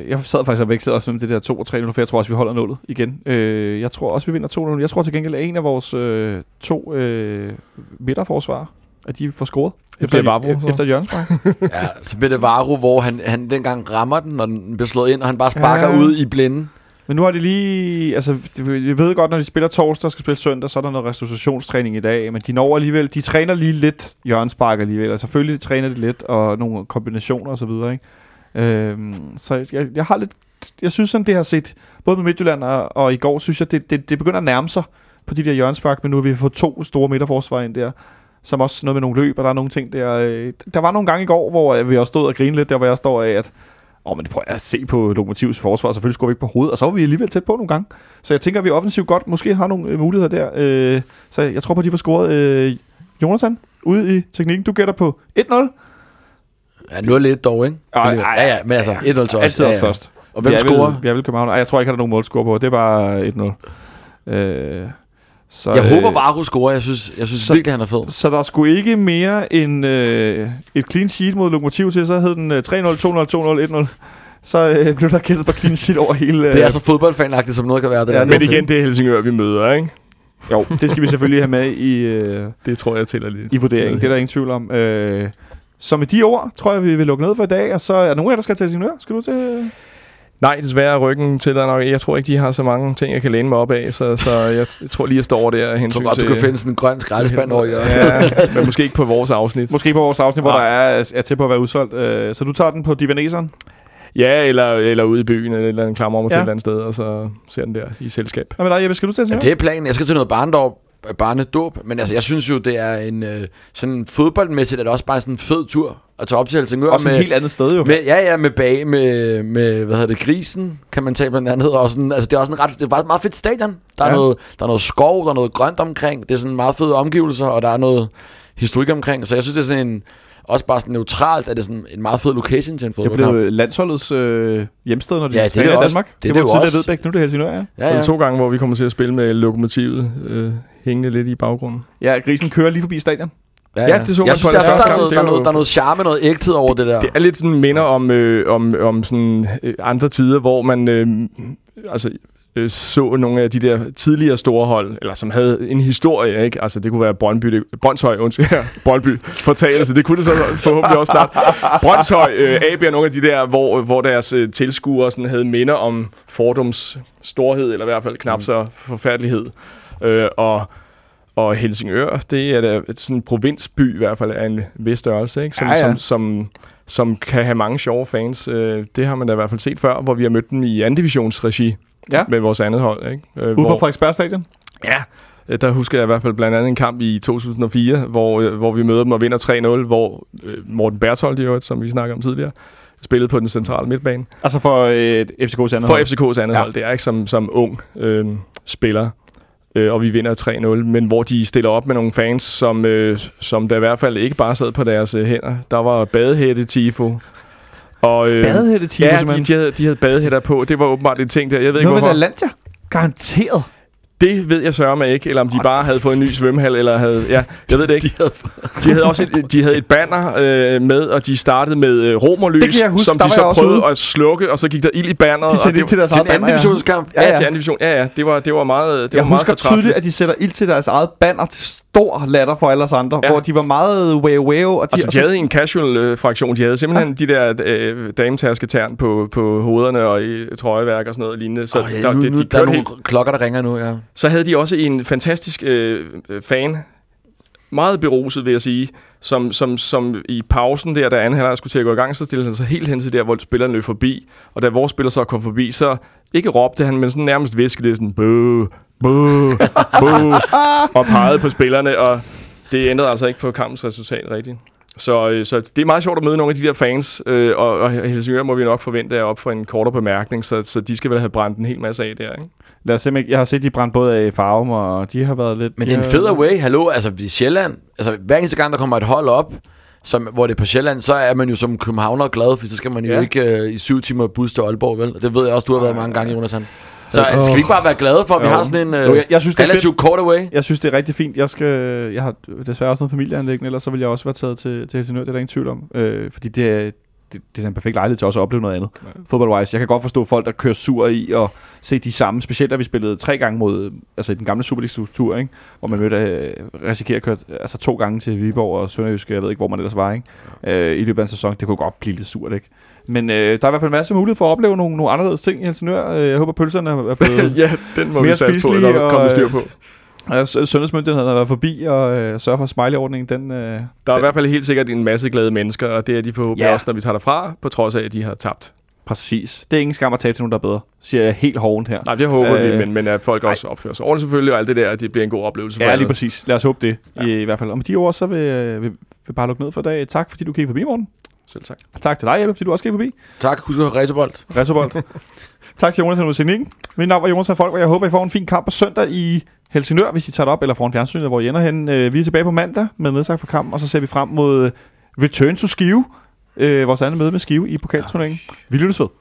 Jeg sad faktisk og vækstede også med det der 2 og 3-0, for jeg tror også, vi holder nullet igen. Jeg tror også, vi vinder 2-0. Jeg tror til gengæld, at en af vores 2 midterforsvarer, at de får scoret efter hjørnespark. Ja, så bliver det Vavro, hvor han dengang rammer den, og den bliver slået ind, og han bare sparker ud i blinden. Men nu har de lige... Altså, jeg ved godt, når de spiller torsdag og skal spille søndag, så er der noget restitutionstræning i dag, men de når alligevel... De træner lige lidt hjørnespark alligevel, og selvfølgelig de træner det lidt, og nogle kombinationer og så videre, ikke? Så jeg har lidt... Jeg synes sådan, det har set... Både med Midtjylland og i går, synes jeg, det begynder at nærme sig på de der hjørnespark, men nu har vi fået 2 store midterforsvar ind der, som også noget med nogle løb, og der er nogle ting der. Der var nogle gange i går, hvor vi også stod og grinede lidt, der hvor jeg står af, at men prøv at se på Lokomotivs forsvar, selvfølgelig skulle vi ikke på hovedet, og så var vi alligevel tæt på nogle gange. Så jeg tænker, at vi offensivt godt måske har nogle muligheder der. Så jeg tror på, at de får scoret. Jonathan, ude i teknikken, du gætter på 1-0. Ja, 0-1 dog, ikke? Ja, men altså 1-0 til os. Altid også først. Og hvem scorer? Jeg vil København. Jeg tror ikke, at der er nogen målscore på, det er bare 1-0. Så, jeg håber Vavro scorer. Jeg synes virkelig, han er fed. Så der skulle ikke mere end et clean sheet mod Lokomotiv til. Så hed den 3-0, 2-0, 2-0, 1-0. Så blev der gældet på clean sheet over hele... Det er så fodboldfanagtigt, som noget kan være det der. Men igen, det er Helsingør, vi møder, ikke? Jo, det skal vi selvfølgelig have med i... det tror jeg tæller lidt. I vurderingen, det er der ingen tvivl om. Så med de ord, tror jeg, vi vil lukke ned for i dag. Og så er der nogen af jer, der skal til Helsingør. Skal du til... Nej, desværre ryggen til dig nok. Jeg tror ikke, de har så mange ting, jeg kan læne mig op af, så jeg tror lige, at jeg står over der. Jeg tror godt, du kan finde sådan en grøn skraldespand over. Ja, men måske ikke på vores afsnit. Måske på vores afsnit, hvor der er til på at være udsolgt. Så du tager den på Divaneseren? Ja, eller ude i byen, eller en klammer om til et eller andet sted, og så ser den der i selskab. Hvad med dig, Jeppe? Skal du til det? Det er planen. Jeg skal til noget barnedåb, men altså, jeg synes jo, det er en sådan fodboldmæssigt, er det også bare sådan en fed tur at tage op til Helsingør. Også med et helt andet sted, jo. Med, med bag, med hvad hedder det, Grisen, kan man tage blandt andet, og sådan, altså, det er også en ret, det er bare et meget fedt stadion. Der er noget skov, der er noget grønt omkring, det er sådan meget fede omgivelser, og der er noget historik omkring, så jeg synes, det er sådan en, også bare sådan neutralt, at det er sådan en meget fed location til en fodboldkamp. Det blev landsholdets hjemsted, når de spiller i Danmark. Det var tidligere Vedbæk, nu er det Helsingør, ja. Det 2 gange, hvor vi kommer til at spille med Lokomotivet hængende lidt i baggrunden. Ja, Grisen kører lige forbi stadion. Ja, det så man på. Der er noget charme, noget ægthed over det der. Det er lidt sådan minder om sådan andre tider, hvor man altså så nogle af de der tidligere store hold, eller som havde en historie, ikke? Altså det kunne være Brøndby fortalte, så det kunne det så forhåbentlig også snart. Brøndshøj, AB og nogle af de der, hvor deres tilskuere sådan havde minder om Fordums storhed, eller i hvert fald knap så forfærdelighed. Og Helsingør, det er da sådan en provinsby i hvert fald af en vis størrelse, ikke? Som kan have mange sjove fans. Det har man da i hvert fald set før, hvor vi har mødt dem i anden divisionsregi med vores andet hold. Ikke? Ude på Frederiksberg Stadion? Ja, der husker jeg i hvert fald blandt andet en kamp i 2004, hvor vi møder dem og vinder 3-0, hvor Morten Berthold, i øvrigt, som vi snakkede om tidligere, spillede på den centrale midtbane. Altså for FCK's andet hold? For FCK's andet hold, det er ikke som ung spiller. Og vi vinder 3-0, men hvor de stiller op med nogle fans, som der i hvert fald ikke bare sad på deres hænder. Der var badehætte-tifo. Badehætte-tifo, ja, simpelthen? Ja, de havde badehætter på. Det var åbenbart en ting der. Jeg ved ikke, hvorfor. Noget med Lalandia? Garanteret. Det ved jeg sørger mig ikke, eller om de bare havde fået en ny svømmehal, eller havde... Ja, jeg ved det ikke. De havde et banner med, og de startede med romerlys, som de så prøvede at slukke, og så gik der ild i banneret. De tændte ild til deres eget banner, til anden division. Ja, det var meget jeg husker tydeligt, at de sætter ild til deres eget banner til stor latter for alle os andre, hvor de var meget wow. Og de havde en casual-fraktion. De havde simpelthen de der dametasketern på hovederne og i trøjeværk og sådan noget lignende. Så der er nogle klokker, der ringer nu, ja. Så havde de også en fantastisk fan, meget beruset vil jeg sige, som i pausen der, da anden halvleg skulle til at gå i gang, så stillede han sig helt hen til der, hvor spilleren løb forbi. Og da vores spiller så kom forbi, så ikke råbte han, men sådan nærmest viskede sådan, bøh, bøh, bøh, og pegede på spillerne, og det ændrede altså ikke på kampens resultat rigtigt. Så det er meget sjovt at møde nogle af de der fans, og Helsingør må vi nok forvente er op for en kortere bemærkning, så de skal vel have brændt en hel masse af der, ikke? Lad os se, jeg har set de brændt både af Farum, og de har været lidt... Men det er en fed away, hallo, altså i Sjælland, altså hver eneste gang der kommer et hold op, hvor det er på Sjælland, så er man jo som københavner glad, for så skal man jo ikke i 7 timer bus til Aalborg, vel? Det ved jeg også, du har været mange gange, Jonas Hansen. Så skal vi ikke bare være glade for, at vi har sådan en relativt kort away? Jeg synes, det er rigtig fint. Jeg har desværre også noget familieanliggende, ellers så vil jeg også være taget til Helsingør, det er der ingen tvivl om. Fordi det er en perfekt lejlighed til også at opleve noget andet. Fodboldwise. Jeg kan godt forstå folk, der kører sur i og se de samme. Specielt da vi spillede 3 gange mod, altså i den gamle Superliga-struktur, ikke? Hvor man risikerer at køre 2 gange til Viborg og Sønderjyske. Jeg ved ikke, hvor man ellers var, ikke? I løbet af en sæson. Det kunne godt blive lidt surt, ikke? Men der er i hvert fald en masse mulighed for at opleve nogle anderledes ting i Helsingør. Jeg håber, pølserne er blevet ja, den må mere spiselige. Ja, den kommer styr på. Sundhedsmyndigheden har været forbi og sørger for smiley-ordningen. Der er i hvert fald helt sikkert en masse glade mennesker, og det er de forhåbentlig også, når vi tager derfra, på trods af, at de har tabt. Præcis. Det er ingen skam at tabe til nogen, der er bedre, siger jeg helt hårdt her. Nej, det håber vi, men at folk også opfører sig ordentligt selvfølgelig, og alt det der, det bliver en god oplevelse for alle. Ja, lige præcis. Lad os håbe det i hvert fald. Og med de ord, så vil bare lukke ned for i dag. Tak, fordi du kiggede forbi, Morten. Selv tak. Tak til dig, Jeppe, fordi du også gik forbi. Tak. Husk at høre Retrobold. Tak til Jonas og Teknikken. Mit navn var Jonas og Falk, og jeg håber, I får en fin kamp på søndag i Helsingør, hvis I tager det op, eller foran fjernsynet, hvor I ender hen. Vi er tilbage på mandag med nedslag for kampen, og så ser vi frem mod Return to Skive, vores andet møde med Skive i pokalturneringen. Vi lyttes ved.